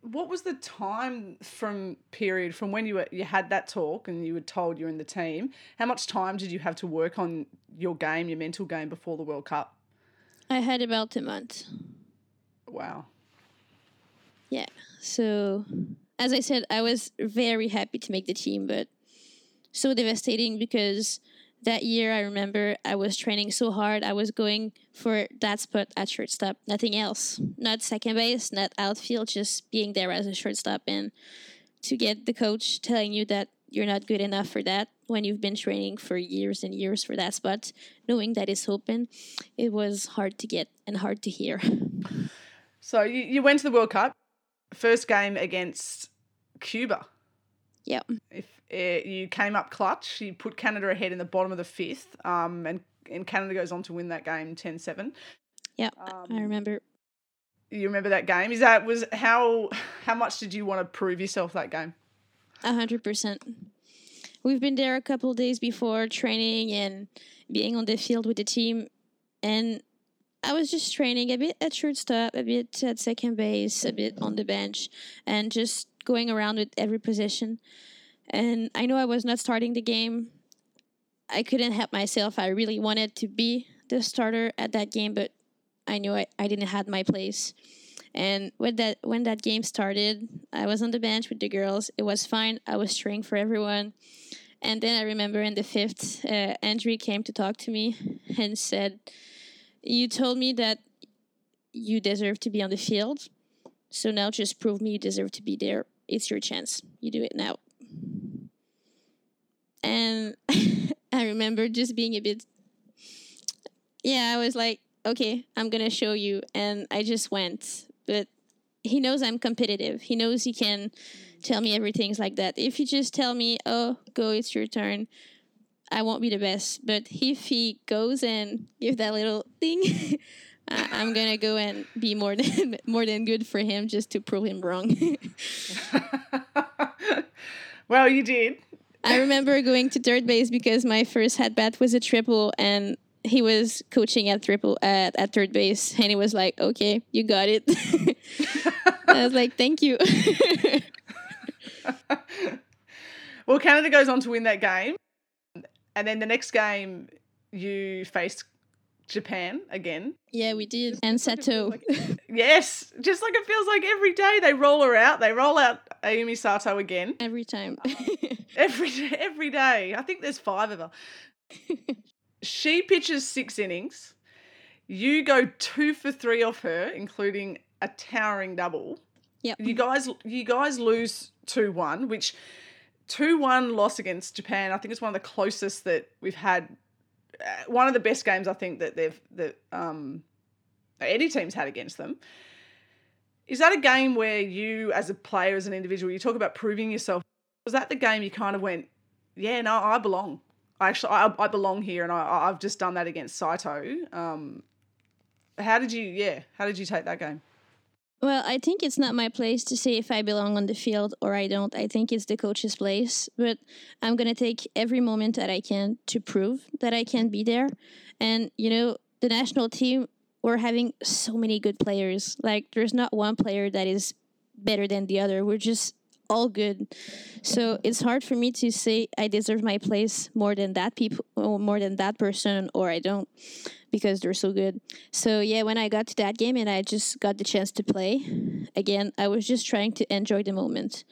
What was the time from period from when you were, you had that talk and you were told you're in the team? How much time did you have to work on your game, your mental game before the World Cup? I had about a month. Wow. Yeah. So, as I said, I was very happy to make the team, but so devastating because that year I remember I was training so hard. I was going for that spot at shortstop, nothing else. Not second base, not outfield, just being there as a shortstop. And to get the coach telling you that you're not good enough for that when you've been training for years and years for that spot, knowing that it's open, it was hard to get and hard to hear. So you, you went to the World Cup, first game against Cuba. Yeah. If uh, you came up clutch, you put Canada ahead in the bottom of the fifth, um, and, and Canada goes on to win that game ten seven. Yeah, um, I remember. You remember that game? Is that was how how much did you want to prove yourself that game? A hundred percent. We've been there a couple of days before training and being on the field with the team, and I was just training a bit at shortstop, a bit at second base, a bit on the bench, and just going around with every position. And I know I was not starting the game. I couldn't help myself. I really wanted to be the starter at that game, but I knew I, I didn't have my place. And with that, when that game started, I was on the bench with the girls. It was fine. I was cheering for everyone. And then I remember in the fifth, uh, Andre came to talk to me and said, "You told me that you deserve to be on the field. So now just prove me you deserve to be there. It's your chance. You do it now." And I remember just being a bit, yeah, I was like, okay, I'm going to show you. And I just went. But he knows I'm competitive. He knows he can tell me everything's like that. If you just tell me, oh, go, it's your turn, I won't be the best. But if he goes and give that little thing, I'm going to go and be more than more than good for him just to prove him wrong. Well, you did. I remember going to third base because my first at-bat was a triple, and he was coaching at triple at, at third base, and he was like, okay, you got it. I was like, thank you. Well, Canada goes on to win that game, and then the next game you faced Japan again. Yeah, we did. Just and Sato. Like like, yes. Just like it feels like every day they roll her out. They roll out Ayumi Sato again. Every time. every, every day. I think there's five of her. She pitches six innings. You go two for three off her, including a towering double. Yeah. You guys, you guys lose two one, which two one loss against Japan, I think it's one of the closest that we've had. One of the best games I think that they've that um, any team's had against them. Is that a game where you, as a player, as an individual, you talk about proving yourself? Was that the game you kind of went, yeah, no, I belong. I actually, I, I belong here, and I, I've just done that against Saito. Um, how did you, yeah, how did you take that game? Well, I think it's not my place to say if I belong on the field or I don't. I think it's the coach's place. But I'm going to take every moment that I can to prove that I can be there. And, you know, the national team, we're having so many good players. Like, there's not one player that is better than the other. We're just all good. So it's hard for me to say I deserve my place more than that people, or more than that person, or I don't, because they're so good. So yeah, when I got to that game and I just got the chance to play again, I was just trying to enjoy the moment.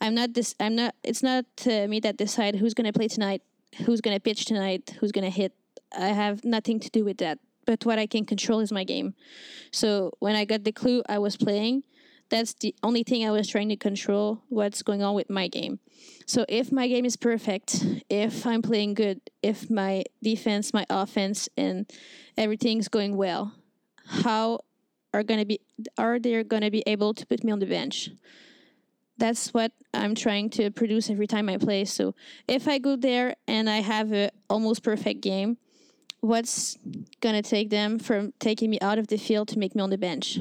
I'm not this. I'm not. It's not uh, me that decide who's gonna play tonight, who's gonna pitch tonight, who's gonna hit. I have nothing to do with that. But what I can control is my game. So when I got the clue, I was playing. That's the only thing I was trying to control, what's going on with my game. So if my game is perfect, if I'm playing good, if my defense, my offense, and everything's going well, how are gonna be are they going to be able to put me on the bench? That's what I'm trying to produce every time I play. So if I go there and I have an almost perfect game, what's going to take them from taking me out of the field to make me on the bench?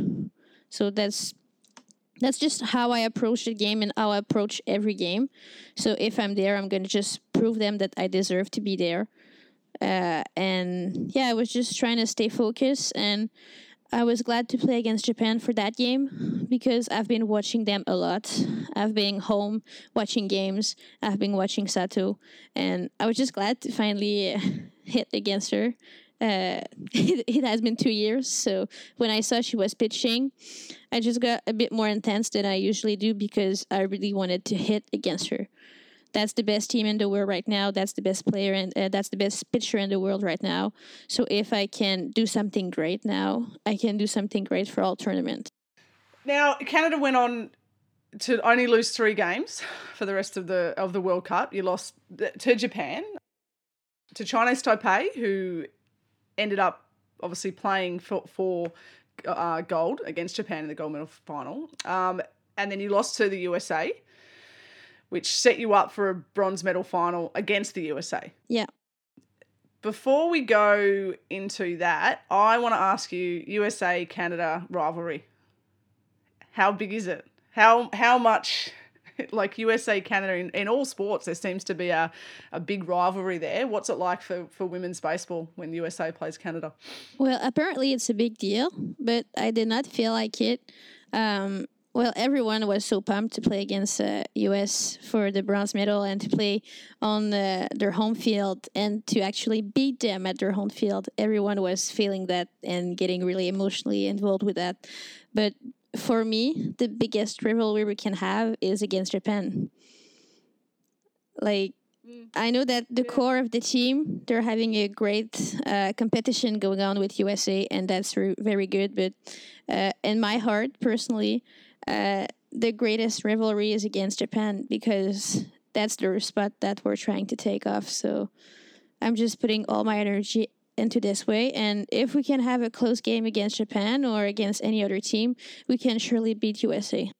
So that's... That's just how I approach the game and how I approach every game. So if I'm there, I'm going to just prove them that I deserve to be there. Uh, and yeah, I was just trying to stay focused. And I was glad to play against Japan for that game because I've been watching them a lot. I've been home watching games. I've been watching Sato. And I was just glad to finally uh, hit against her. Uh, it, it has been two years, so when I saw she was pitching, I just got a bit more intense than I usually do because I really wanted to hit against her. That's the best team in the world right now. That's the best player and uh, that's the best pitcher in the world right now. So if I can do something great now, I can do something great for all tournament. Now, Canada went on to only lose three games for the rest of the of the World Cup. You lost to Japan, to Chinese Taipei, who ended up obviously playing for, for uh, gold against Japan in the gold medal final. Um, and then you lost to the U S A, which set you up for a bronze medal final against the U S A. Yeah. Before we go into that, I want to ask you, U S A Canada rivalry. How big is it? How how much, like U S A Canada, in, in all sports, there seems to be a, a big rivalry there. What's it like for, for women's baseball when U S A plays Canada? Well, apparently it's a big deal, but I did not feel like it. Um, well, everyone was so pumped to play against uh, U S for the bronze medal and to play on uh, their home field and to actually beat them at their home field. Everyone was feeling that and getting really emotionally involved with that. But for me, the biggest rivalry we can have is against Japan. Like, mm. I know that the yeah. core of the team, they're having a great uh, competition going on with U S A, and that's re- very good. But uh, in my heart, personally, uh, the greatest rivalry is against Japan because that's the spot that we're trying to take off. So I'm just putting all my energy into this way, and if we can have a close game against Japan or against any other team, we can surely beat U S A.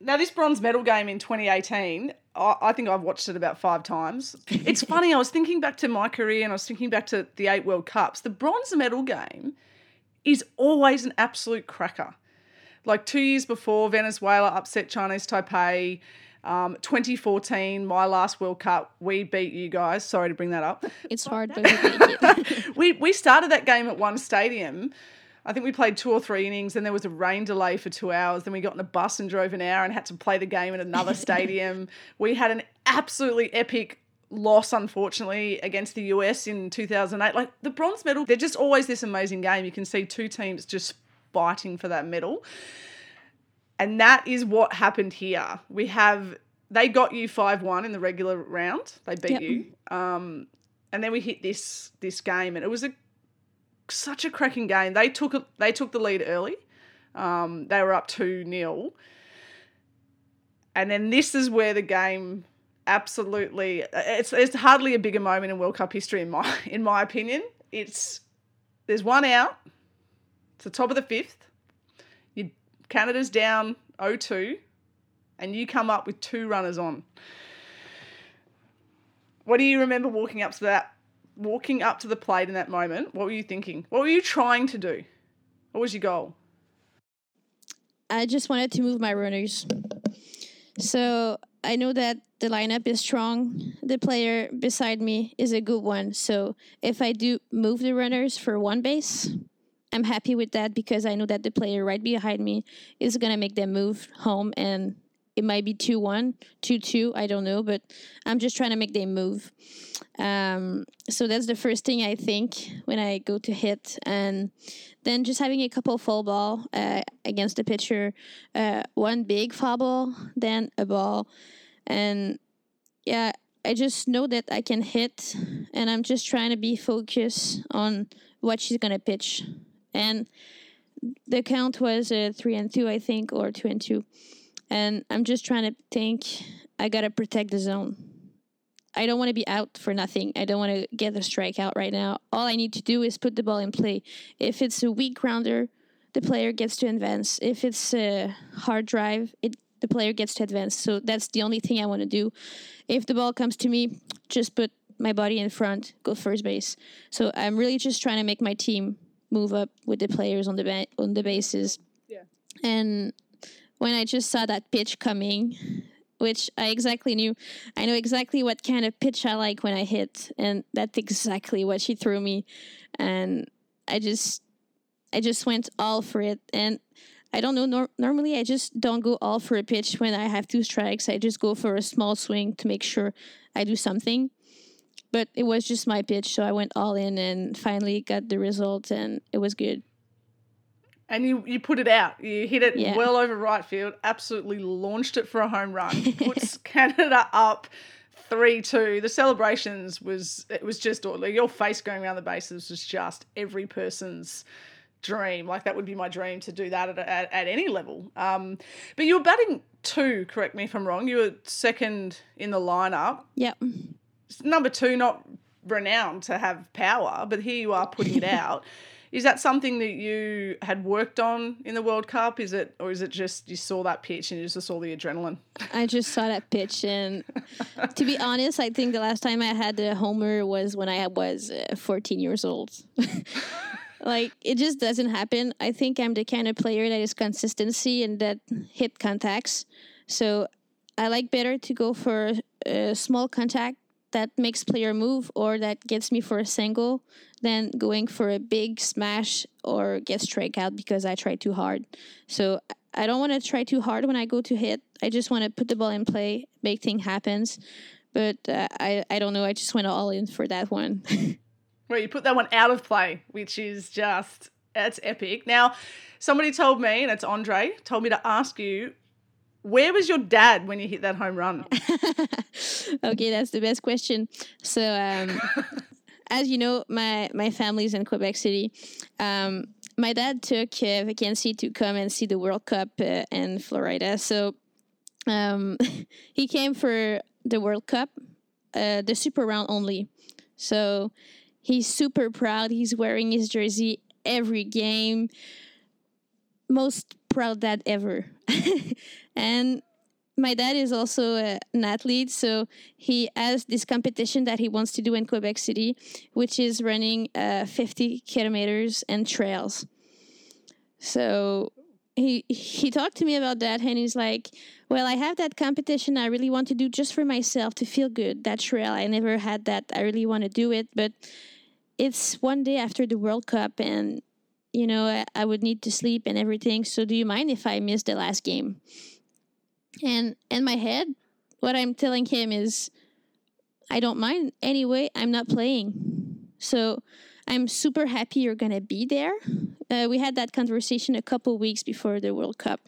Now, this bronze medal game in twenty eighteen, I, I think I've watched it about five times. It's funny, I was thinking back to my career and I was thinking back to the eight World Cups. The bronze medal game is always an absolute cracker. Like two years before, Venezuela upset Chinese Taipei. Um, twenty fourteen, my last World Cup, we beat you guys. Sorry to bring that up. It's hard, but we beat you. we, we started that game at one stadium. I think we played two or three innings, and there was a rain delay for two hours. Then we got in a bus and drove an hour and had to play the game at another stadium. We had an absolutely epic loss, unfortunately, against the U S in two thousand eight. Like the bronze medal, they're just always this amazing game. You can see two teams just fighting for that medal. And that is what happened here. We have – they got you five one in the regular round. They beat yep. you. Um, and then we hit this this game, and it was a such a cracking game. They took they took the lead early. Um, they were up two nil. And then this is where the game absolutely – it's it's hardly a bigger moment in World Cup history in my in my opinion. It's – there's one out. It's the top of the fifth. Canada's down oh two, and you come up with two runners on. What do you remember walking up to that, walking up to the plate in that moment? What were you thinking? What were you trying to do? What was your goal? I just wanted to move my runners. So I know that the lineup is strong. The player beside me is a good one. So if I do move the runners for one base, I'm happy with that because I know that the player right behind me is going to make them move home, and it might be two one, two two, I don't know, but I'm just trying to make them move. Um, so that's the first thing I think when I go to hit. And then just having a couple foul ball uh, against the pitcher, uh, one big foul ball, then a ball. And, yeah, I just know that I can hit, and I'm just trying to be focused on what she's going to pitch. And the count was a three and two, I think, or two and two. And I'm just trying to think, I got to protect the zone. I don't want to be out for nothing. I don't want to get a strikeout right now. All I need to do is put the ball in play. If it's a weak grounder, the player gets to advance. If it's a hard drive, it the player gets to advance. So that's the only thing I want to do. If the ball comes to me, just put my body in front, go first base. So I'm really just trying to make my team move up with the players on the ba- on the bases. Yeah. And when I just saw that pitch coming, which I exactly knew, I know exactly what kind of pitch I like when I hit, and that's exactly what she threw me. And I just, I just went all for it. And I don't know, nor- normally I just don't go all for a pitch when I have two strikes. I just go for a small swing to make sure I do something. But it was just my pitch, so I went all in and finally got the result, and it was good. And you, you put it out. You hit it yeah. well over right field, absolutely launched it for a home run, puts Canada up three two. The celebrations was – it was just – your face going around the bases was just every person's dream. Like that would be my dream to do that at at, at any level. Um, but you were batting two, correct me if I'm wrong. You were second in the lineup. Yep. Number two, not renowned to have power, but here you are putting it out. Is that something that you had worked on in the World Cup? Is it, or is it just you saw that pitch and you just saw the adrenaline? I just saw that pitch, and to be honest, I think the last time I had a homer was when I was fourteen years old. Like, it just doesn't happen. I think I'm the kind of player that is consistency and that hit contacts. So I like better to go for a small contact that makes player move or that gets me for a single than going for a big smash or get strikeout because I try too hard. So I don't want to try too hard when I go to hit. I just want to put the ball in play, make things happen. But uh, I, I don't know. I just went all in for that one. Well, you put that one out of play, which is just, that's epic. Now, somebody told me, and it's Andre, told me to ask you, where was your dad when you hit that home run? Okay, that's the best question. So, um, as you know, my, my family's in Quebec City. Um, my dad took uh, vacancy to come and see the World Cup uh, in Florida. So um, he came for the World Cup, uh, the super round only. So he's super proud. He's wearing his jersey every game. Most proud dad ever. And my dad is also uh, an athlete, so he has this competition that he wants to do in Quebec City, which is running uh, fifty kilometers and trails. So he he talked to me about that, and he's like, well, I have that competition I really want to do just for myself to feel good, that trail. I never had that. I really want to do it, but it's one day after the World Cup, and you know, I, I would need to sleep and everything. So do you mind if I miss the last game? And in my head, what I'm telling him is, I don't mind. Anyway, I'm not playing. So I'm super happy you're going to be there. Uh, we had that conversation a couple weeks before the World Cup.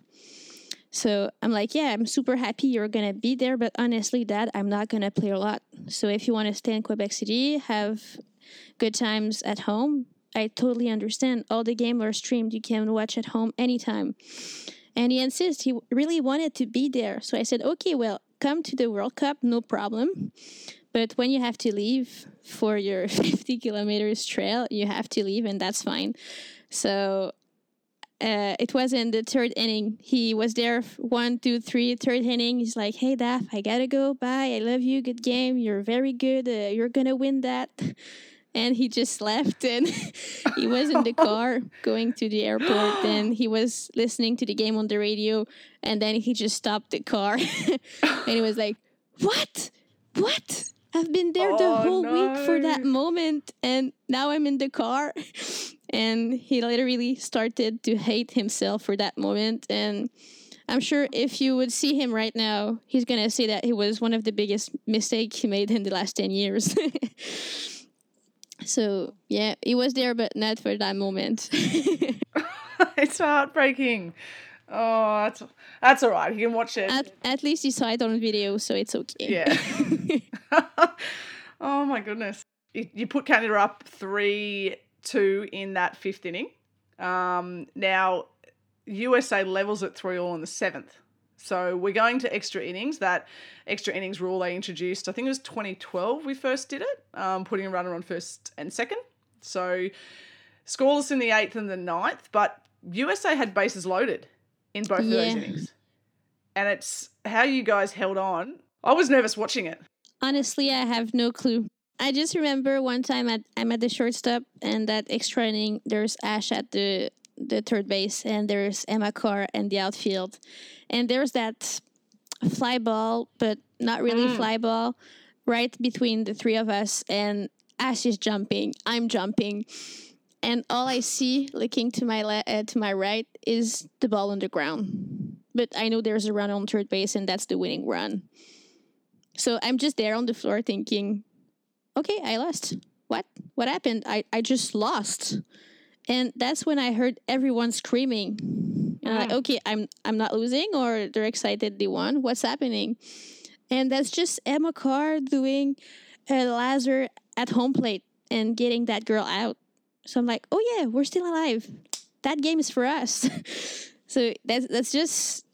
So I'm like, yeah, I'm super happy you're going to be there. But honestly, Dad, I'm not going to play a lot. So if you want to stay in Quebec City, have good times at home, I totally understand. All the games are streamed. You can watch at home anytime. And he insists. He really wanted to be there. So I said, okay, well, come to the World Cup, no problem. But when you have to leave for your fifty kilometers trail, you have to leave, and that's fine. So uh, it was in the third inning. He was there, one, two, three, third inning. He's like, hey, Daph, I got to go. Bye. I love you. Good game. You're very good. Uh, you're going to win that. And he just left, and he was in the car going to the airport, and he was listening to the game on the radio, and then he just stopped the car. And he was like, what? What? I've been there oh, the whole no. week for that moment, and now I'm in the car. And he literally started to hate himself for that moment. And I'm sure if you would see him right now, he's going to say that it was one of the biggest mistakes he made in the last ten years. So, yeah, he was there, but not for that moment. It's heartbreaking. Oh, that's that's all right. You can watch it. At, at least you saw it on video, so it's okay. Yeah. Oh, my goodness. You, you put Canada up three two in that fifth inning. Um, now, U S A levels it three all in the seventh. So we're going to extra innings. That extra innings rule they introduced, I think it was twenty twelve we first did it, um, putting a runner on first and second. So scoreless in the eighth and the ninth, but U S A had bases loaded in both yeah. of those innings. And it's how you guys held on. I was nervous watching it. Honestly, I have no clue. I just remember one time at, I'm at the shortstop, and that extra inning, there's Ash at the the third base, and there's Emma Carr in the outfield, and there's that fly ball, but not really mm. fly ball, right between the three of us, and Ash is jumping, I'm jumping, and all I see looking to my le- uh, to my right is the ball on the ground, but I know there's a run on third base, and that's the winning run. So I'm just there on the floor thinking, okay, I lost. What what happened? I, I just lost. And that's when I heard everyone screaming. And I'm like, okay, I'm I'm not losing, or they're excited they won. What's happening? And that's just Emma Carr doing a laser at home plate and getting that girl out. So I'm like, oh yeah, we're still alive. That game is for us. So that's that's just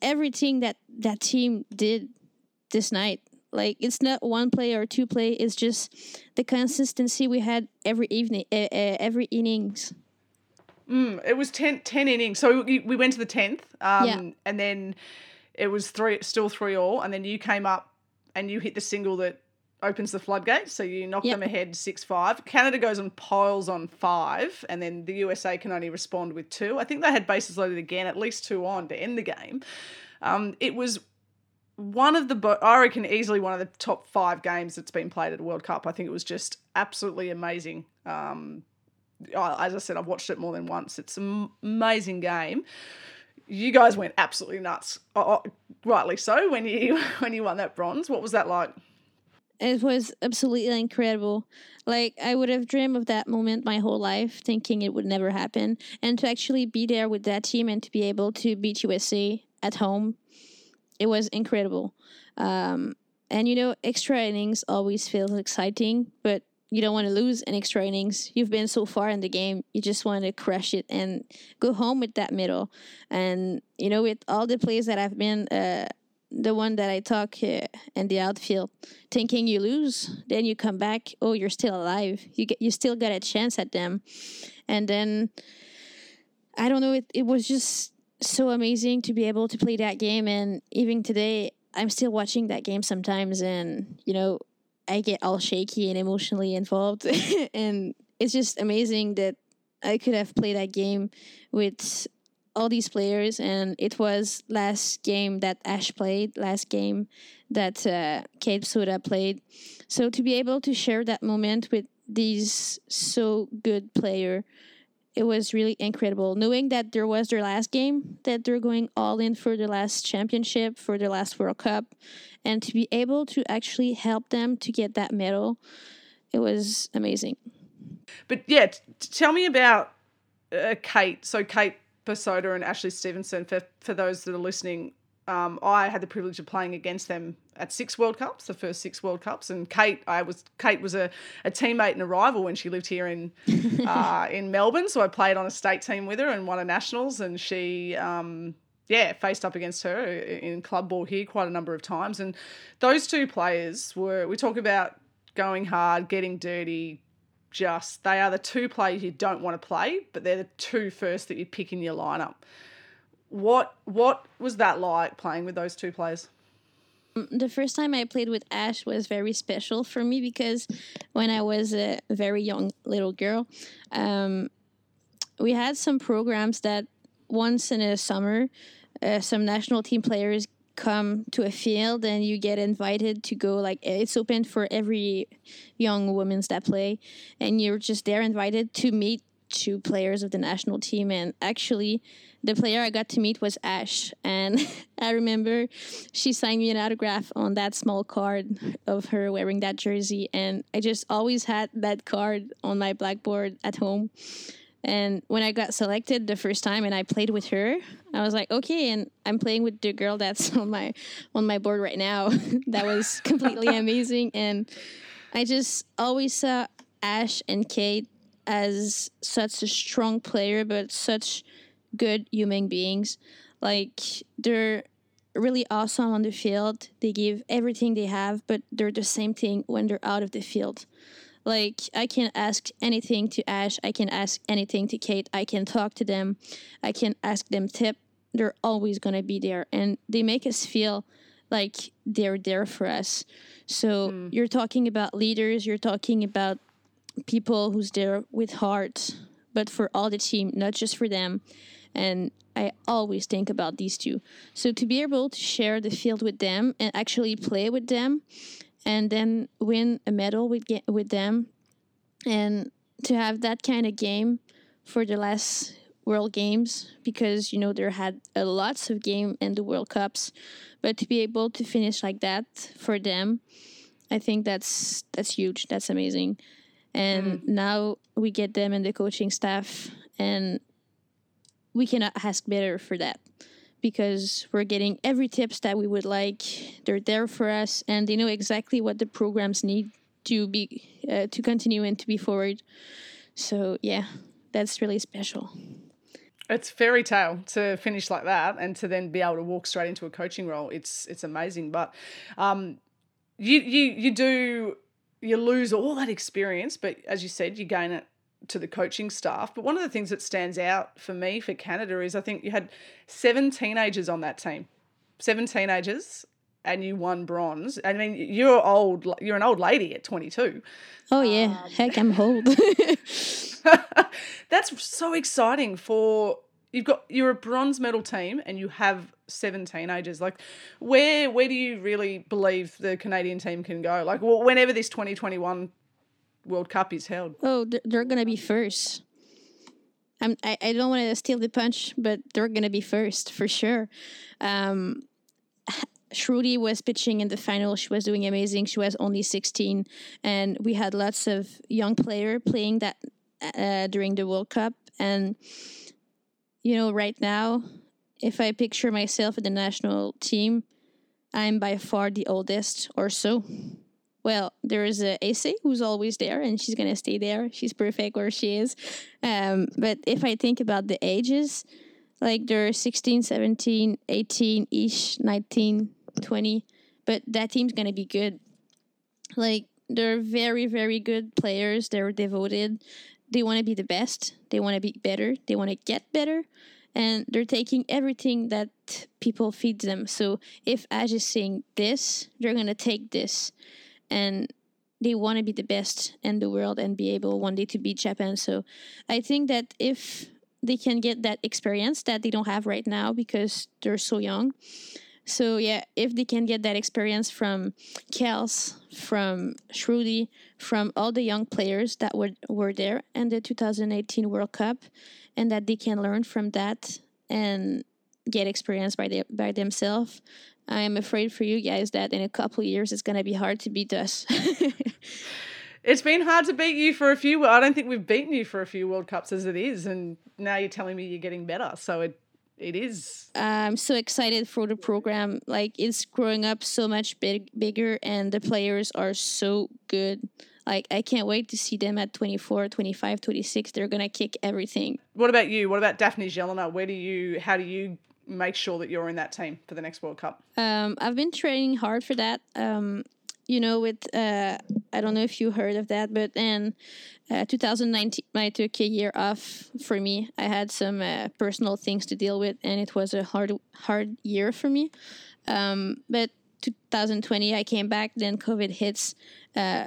everything that that team did this night. Like, it's not one play or two play. It's just the consistency we had every evening, uh, uh, every innings. Mm, it was ten, ten innings. So we, we went to the tenth, um, yeah. and then it was three, still three all, and then you came up and you hit the single that opens the floodgates, so you knock yep. them ahead six five. Canada goes and piles on five, and then the U S A can only respond with two. I think they had bases loaded again, at least two on to end the game. Um, it was one of the, I reckon, easily one of the top five games that's been played at the World Cup. I think it was just absolutely amazing. Um, as I said, I've watched it more than once. It's an amazing game. you guys went absolutely nuts, oh, rightly so, when you when you won that bronze. What was that like? It was absolutely incredible. Like, I would have dreamed of that moment my whole life, thinking it would never happen. And to actually be there with that team and to be able to beat U S A at home, it was incredible. Um, and, you know, extra innings always feels exciting, but you don't want to lose in extra innings. You've been so far in the game. You just want to crush it and go home with that medal. And, you know, with all the plays that I've been... Uh, the one that I talk uh, in the outfield, thinking you lose, then you come back, oh, you're still alive. You get, you still got a chance at them. And then, I don't know, it, it was just so amazing to be able to play that game. And even today, I'm still watching that game sometimes. And, you know, I get all shaky and emotionally involved. And it's just amazing that I could have played that game with all these players, and it was last game that Ash played, last game that uh, Kate Psota played. So to be able to share that moment with these so good player, it was really incredible. Knowing that there was their last game, that they're going all in for their last championship, for their last World Cup, and to be able to actually help them to get that medal, it was amazing. But yeah, t- tell me about uh, Kate. So Kate Psota and Ashley Stevenson, for, for those that are listening, um, I had the privilege of playing against them at six World Cups, the first six World Cups. And Kate, I was Kate was a, a teammate and a rival when she lived here in uh, in Melbourne. So I played on a state team with her and won a nationals. And she, um, yeah, faced up against her in club ball here quite a number of times. And those two players were, we talk about going hard, getting dirty. Just, they are the two players you don't want to play, but they're the two first that you pick in your lineup. What what was that like, playing with those two players? The first time I played with Ash was very special for me, because when I was a very young little girl, um, we had some programs that once in a summer, uh, some national team players come to a field and you get invited to go, like, it's open for every young women's that play, and you're just there invited to meet two players of the national team. And actually the player I got to meet was Ash, and I remember she signed me an autograph on that small card of her wearing that jersey, and I just always had that card on my blackboard at home. And when I got selected the first time and I played with her, I was like, okay, and I'm playing with the girl that's on my on my board right now. That was completely amazing. And I just always saw Ash and Kate as such a strong player, but such good human beings. Like, they're really awesome on the field. They give everything they have, but they're the same thing when they're out of the field. Like, I can ask anything to Ash. I can ask anything to Kate. I can talk to them. I can ask them tip. They're always going to be there. And they make us feel like they're there for us. So mm. You're talking about leaders. You're talking about people who's there with heart, but for all the team, not just for them. And I always think about these two. So to be able to share the field with them and actually play with them, and then win a medal with with them, and to have that kind of game for the last World Games, because, you know, there had a lots of game in the World Cups, but to be able to finish like that for them, I think that's that's huge. That's amazing. And mm. now we get them in the coaching staff, and we cannot ask better for that, because we're getting every tips that we would like. They're there for us, and they know exactly what the programs need to be uh, to continue and to be forward. So yeah, that's really special. It's fairy tale to finish like that, and to then be able to walk straight into a coaching role. It's it's amazing. But um, you you you do you lose all that experience, but as you said, you gain it to the coaching staff. But one of the things that stands out for me for Canada is I think you had seven teenagers on that team, seven teenagers, and you won bronze. I mean, you're old, you're an old lady at twenty-two. Oh yeah. Um, Heck, I'm old. That's so exciting for, you've got, you're a bronze medal team and you have seven teenagers. Like, where, where do you really believe the Canadian team can go? Like, well, whenever this twenty twenty-one World Cup is held. Oh, they're going to be first. I'm, I, I don't want to steal the punch, but they're going to be first for sure. Um, Shruti was pitching in the final. She was doing amazing. She was only sixteen. And we had lots of young players playing that uh, during the World Cup. And, you know, right now, if I picture myself in the national team, I'm by far the oldest or so. Well, there is a Ace who's always there, and she's going to stay there. She's perfect where she is. Um, but if I think about the ages, like they're sixteen, seventeen, eighteen-ish, nineteen, twenty. But that team's going to be good. Like, they're very, very good players. They're devoted. They want to be the best. They want to be better. They want to get better. And they're taking everything that people feed them. So if Ash is saying this, they're going to take this. And they want to be the best in the world and be able one day to beat Japan. So I think that if they can get that experience that they don't have right now because they're so young. So, yeah, if they can get that experience from Kels, from Shruti, from all the young players that were, were there in the two thousand eighteen World Cup, and that they can learn from that and get experience by, the, by themselves, I'm afraid for you guys that in a couple of years, it's going to be hard to beat us. It's been hard to beat you for a few. I don't think we've beaten you for a few World Cups as it is. And now you're telling me you're getting better. So it it is. I'm so excited for the program. Like, it's growing up so much big, bigger, and the players are so good. Like, I can't wait to see them at twenty-four, twenty-five, twenty-six. They're going to kick everything. What about you? What about Daphnée Gélinas? Where do you, how do you make sure that you're in that team for the next World Cup? Um, I've been training hard for that. Um, you know, with, uh, I don't know if you heard of that, but in uh, two thousand nineteen, I took a year off for me. I had some uh, personal things to deal with, and it was a hard, hard year for me. Um, but twenty twenty, I came back, then COVID hits. Uh,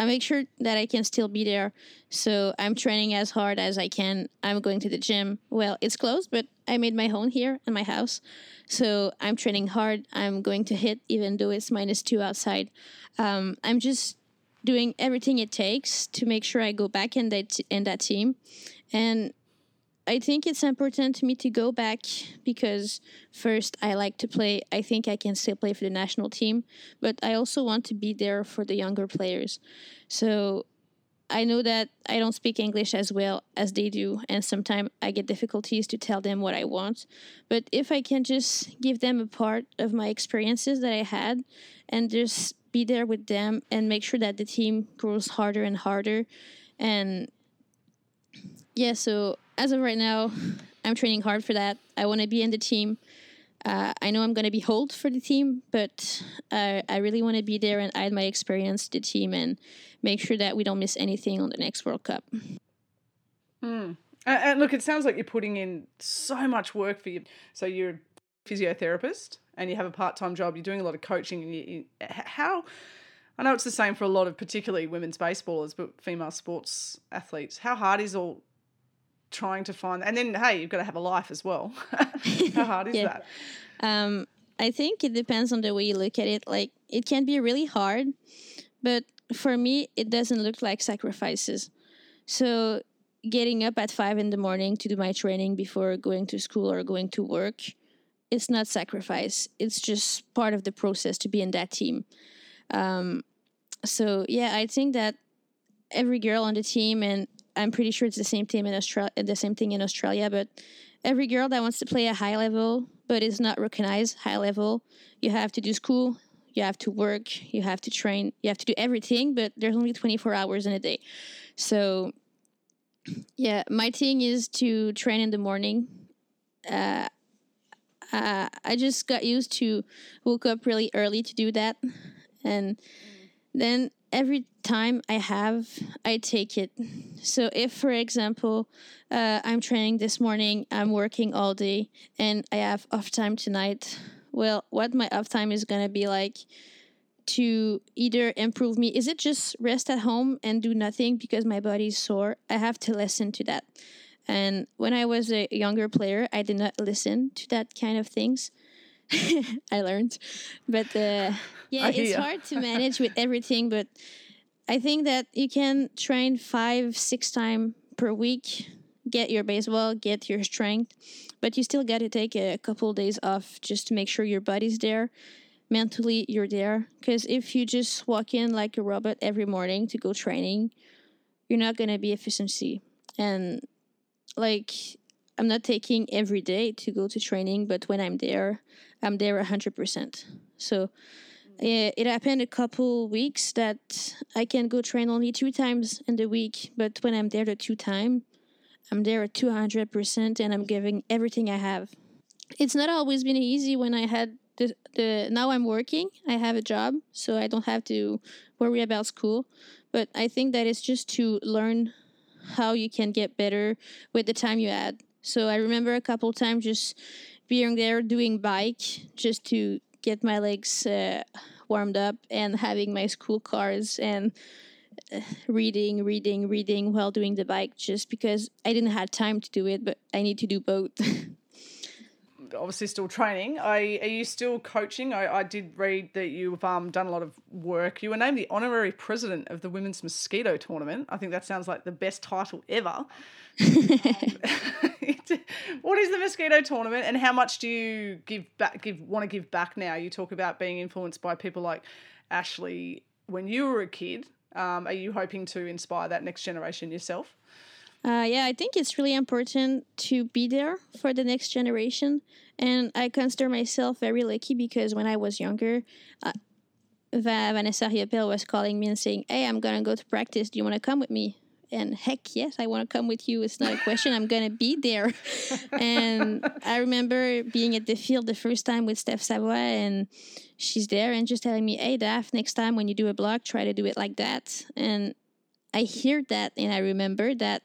I make sure that I can still be there. So I'm training as hard as I can. I'm going to the gym. Well, it's closed, but I made my home here in my house. So I'm training hard. I'm going to hit, even though it's minus two outside. Um, I'm just doing everything it takes to make sure I go back in that, in that team. And I think it's important to me to go back because, first, I like to play. I think I can still play for the national team, but I also want to be there for the younger players. So I know that I don't speak English as well as they do, and sometimes I get difficulties to tell them what I want. But if I can just give them a part of my experiences that I had and just be there with them and make sure that the team grows harder and harder. And, yeah, so as of right now, I'm training hard for that. I want to be in the team. Uh, I know I'm going to be hold for the team, but uh, I really want to be there and add my experience to the team and make sure that we don't miss anything on the next World Cup. Mm. And look, it sounds like you're putting in so much work for you. So you're a physiotherapist and you have a part-time job. You're doing a lot of coaching. And you, you, how... I know it's the same for a lot of particularly women's baseballers, but female sports athletes. How hard is all... trying to find, and then hey, you've got to have a life as well. How hard is yeah. that? Um, I think it depends on the way you look at it. Like, it can be really hard, but for me, it doesn't look like sacrifices. So, getting up at five in the morning to do my training before going to school or going to work, it's not sacrifice. It's just part of the process to be in that team. Um, so yeah, I think that every girl on the team and I'm pretty sure it's the same team in Australia, the same thing in Australia, but every girl that wants to play a high level but is not recognized high level, you have to do school, you have to work, you have to train, you have to do everything, but there's only twenty-four hours in a day. So, yeah, my thing is to train in the morning. Uh, uh, I just got used to woke up really early to do that, and then every time I have, I take it. So if, for example, uh, I'm training this morning, I'm working all day, and I have off time tonight, well, what my off time is going to be like to either improve me. Is it just rest at home and do nothing because my body's sore? I have to listen to that. And when I was a younger player, I did not listen to that kind of things. I learned. But uh, yeah, it's hard to manage with everything. But I think that you can train five, six times per week, get your baseball, get your strength, but you still got to take a couple days off just to make sure your body's there. Mentally, you're there. Because if you just walk in like a robot every morning to go training, you're not going to be efficiency. And like, I'm not taking every day to go to training, but when I'm there, I'm there one hundred percent. So it, it happened a couple weeks that I can go train only two times in the week, but when I'm there the two time, I'm there at two hundred percent and I'm giving everything I have. It's not always been easy when I had The, the now I'm working, I have a job, so I don't have to worry about school. But I think that it's just to learn how you can get better with the time you had. So I remember a couple times just being there doing bike just to get my legs uh, warmed up and having my school cards and uh, reading, reading, reading while doing the bike just because I didn't have time to do it, but I need to do both. Obviously still training. I, are you still coaching? I, I did read that you've um, done a lot of work. You were named the honorary president of the Women's Mosquito Tournament. I think that sounds like the best title ever. um, what is the Mosquito Tournament and how much do you give back? Give want to give back now? You talk about being influenced by people like Ashley when you were a kid. Um, are you hoping to inspire that next generation yourself? Uh, yeah, I think it's really important to be there for the next generation. And I consider myself very lucky because when I was younger, uh, Vanessa Riopelle was calling me and saying, hey, I'm going to go to practice. Do you want to come with me? And heck, yes, I want to come with you. It's not a question. I'm going to be there. And I remember being at the field the first time with Steph Savoy, and she's there and just telling me, hey, Daph, next time when you do a block, try to do it like that. And I hear that and I remember that.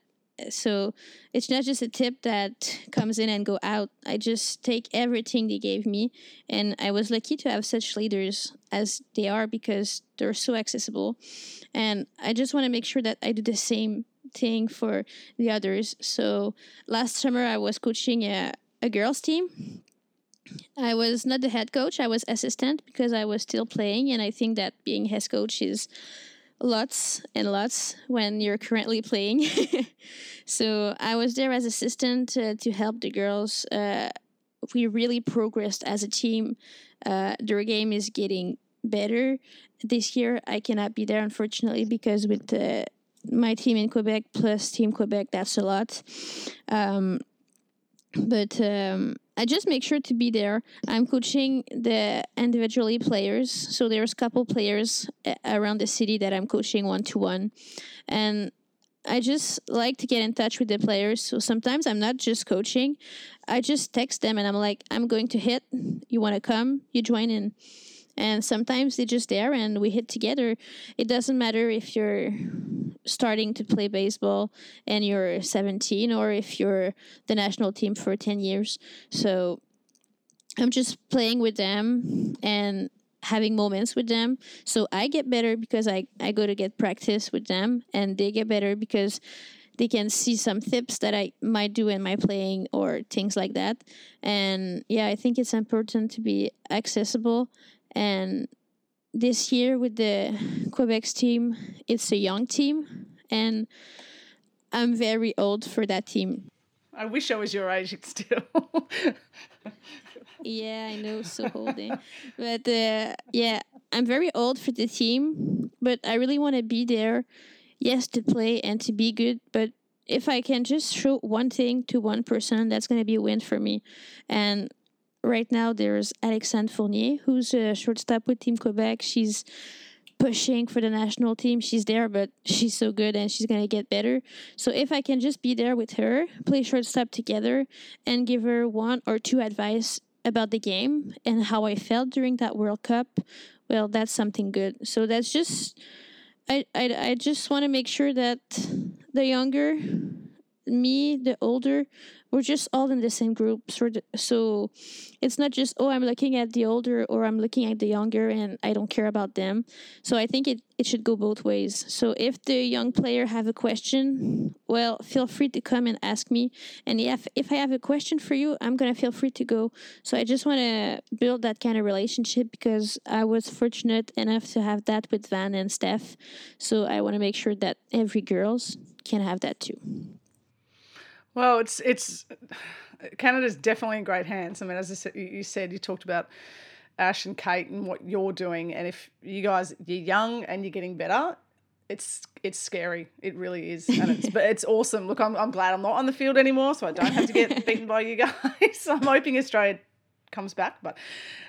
So it's not just a tip that comes in and go out. I just take everything they gave me. And I was lucky to have such leaders as they are because they're so accessible. And I just want to make sure that I do the same thing for the others. So last summer I was coaching a, a girls team. I was not the head coach. I was assistant because I was still playing. And I think that being head coach is lots and lots when you're currently playing. So I was there as assistant uh, to help the girls. Uh, we really progressed as a team. Uh, their game is getting better. This year I cannot be there, unfortunately, because with uh, my team in Quebec plus Team Quebec, that's a lot. Um, but um, I just make sure to be there. I'm coaching the individually players. So there's a couple players around the city that I'm coaching one-to-one. And I just like to get in touch with the players. So sometimes I'm not just coaching. I just text them and I'm like, I'm going to hit. You want to come? You join in. And sometimes they're just there and we hit together. It doesn't matter if you're starting to play baseball and you're seventeen or if you're the national team for ten years. So I'm just playing with them and having moments with them. So I get better because I, I go to get practice with them and they get better because they can see some tips that I might do in my playing or things like that. And yeah, I think it's important to be accessible. And this year with the Quebec's team, it's a young team, and I'm very old for that team. I wish I was your age still. Yeah, I know, so old. Eh? But uh, yeah, I'm very old for the team, but I really want to be there, yes, to play and to be good, but if I can just show one thing to one person, that's going to be a win for me. And right now, there's Alexandre Fournier, who's a shortstop with Team Quebec. She's pushing for the national team. She's there, but she's so good, and she's going to get better. So if I can just be there with her, play shortstop together, and give her one or two advice about the game and how I felt during that World Cup, well, that's something good. So that's just I, – I, I just want to make sure that the younger – me, the older, we're just all in the same group. So it's not just, oh, I'm looking at the older or I'm looking at the younger and I don't care about them. So I think it, it should go both ways. So if the young player have a question, well, feel free to come and ask me. And if, if I have a question for you, I'm going to feel free to go. So I just want to build that kind of relationship because I was fortunate enough to have that with Van and Steph. So I want to make sure that every girls can have that too. Well, it's it's Canada's definitely in great hands. I mean, as I said, you said, you talked about Ash and Kate and what you're doing, and if you guys, you're young and you're getting better, it's it's scary. It really is, and it's but it's awesome. Look, I'm I'm glad I'm not on the field anymore, so I don't have to get beaten by you guys. I'm hoping Australia comes back, but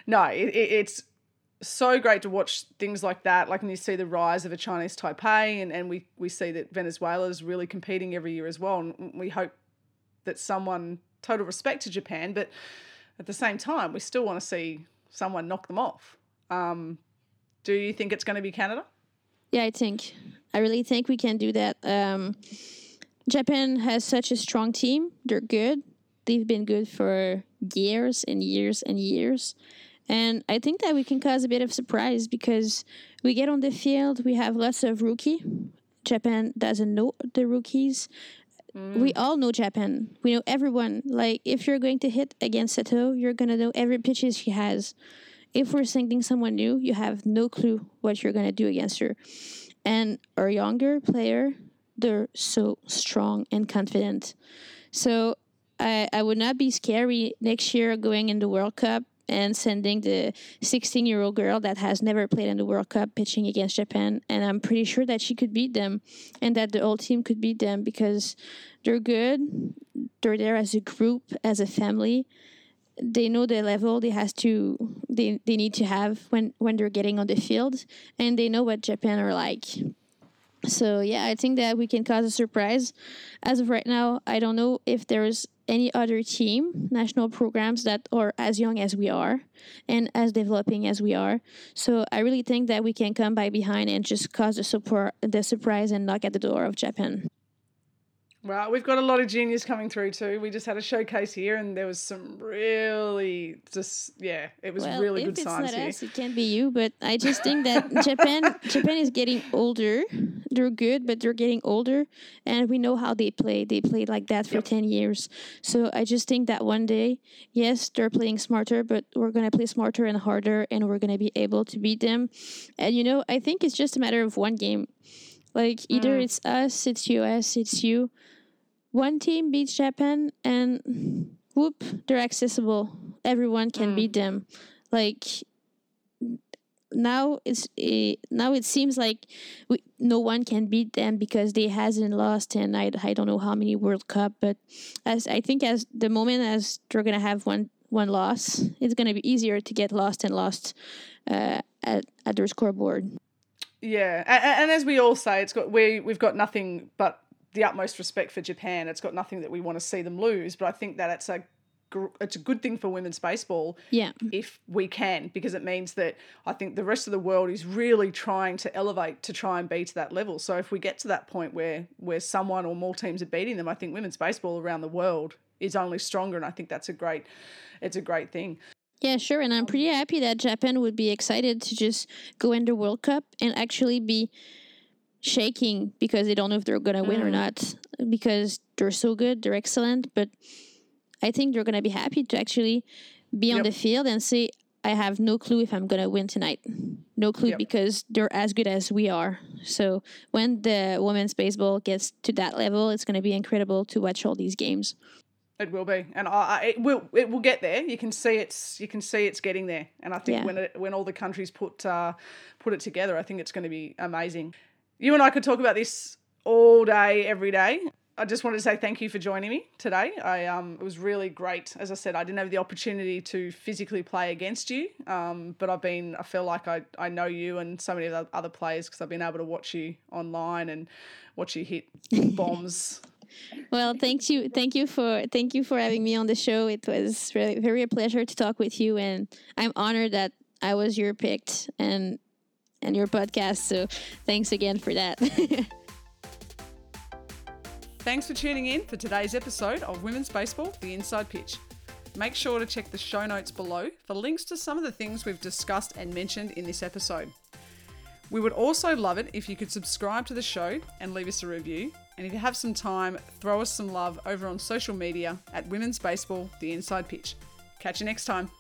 no, it, it, it's so great to watch things like that. Like when you see the rise of a Chinese Taipei, and, and we, we see that Venezuela is really competing every year as well, and we hope that someone, total respect to Japan, but at the same time, we still want to see someone knock them off. Um, do you think it's going to be Canada? Yeah, I think. I really think we can do that. Um, Japan has such a strong team. They're good. They've been good for years and years and years. And I think that we can cause a bit of surprise because we get on the field, we have lots of rookie. Japan doesn't know the rookies. Mm. We all know Japan. We know everyone. Like, if you're going to hit against Sato, you're going to know every pitch she has. If we're sending someone new, you have no clue what you're going to do against her. And our younger player, they're so strong and confident. So I, I would not be scary next year going in the World Cup and sending the sixteen-year-old girl that has never played in the World Cup pitching against Japan. And I'm pretty sure that she could beat them and that the whole team could beat them because they're good. They're there as a group, as a family. They know the level they has to they, they need to have when, when they're getting on the field. And they know what Japan are like. So, yeah, I think that we can cause a surprise. As of right now, I don't know if there's any other team, national programs that are as young as we are and as developing as we are. So I really think that we can come by behind and just cause the, support, the surprise and knock at the door of Japan. Well, we've got a lot of juniors coming through too. We just had a showcase here and there was some really just, yeah, it was well, really good signs here. Well, if it's not us, it can be you, but I just think that Japan Japan is getting older. They're good, but they're getting older and we know how they play. They played like that for yep. ten years. So I just think that one day, yes, they're playing smarter, but we're going to play smarter and harder and we're going to be able to beat them. And, you know, I think it's just a matter of one game. Like either mm. it's us, it's U S, it's you. One team beats Japan and whoop, they're accessible. Everyone can mm. beat them. Like now it's uh, now it seems like we, no one can beat them because they hasn't lost and I, I don't know how many World Cup, but as I think as the moment as they're going to have one one loss, it's going to be easier to get lost and lost uh, at at their scoreboard. Yeah, and, and as we all say, it's got we we've got nothing but the utmost respect for Japan. It's got nothing that we want to see them lose, but I think that it's a, it's a good thing for women's baseball yeah. if we can, because it means that I think the rest of the world is really trying to elevate to try and be to that level. So if we get to that point where, where someone or more teams are beating them, I think women's baseball around the world is only stronger, and I think that's a great, it's a great thing. Yeah, sure, and I'm pretty happy that Japan would be excited to just go in the World Cup and actually be shaking because they don't know if they're going to win mm. or not because they're so good, they're excellent, but I think they're going to be happy to actually be on yep. the field and say, I have no clue if I'm going to win tonight. No clue yep. because they're as good as we are. So when the women's baseball gets to that level, it's going to be incredible to watch all these games. It will be, and I, it will it will get there. You can see it's you can see it's getting there, and I think yeah. when it, when all the countries put uh, put it together, I think it's going to be amazing. You and I could talk about this all day, every day. I just wanted to say thank you for joining me today. I um, it was really great. As I said, I didn't have the opportunity to physically play against you, um, but I've been I feel like I, I know you and so many of the other players because I've been able to watch you online and watch you hit bombs. Well, thank you, thank you for thank you for having me on the show. It was really very a pleasure to talk with you, and I'm honored that I was your pick and and your podcast. So, thanks again for that. Thanks for tuning in for today's episode of Women's Baseball: The Inside Pitch. Make sure to check the show notes below for links to some of the things we've discussed and mentioned in this episode. We would also love it if you could subscribe to the show and leave us a review. And if you have some time, throw us some love over on social media at Women's Baseball, The Inside Pitch. Catch you next time.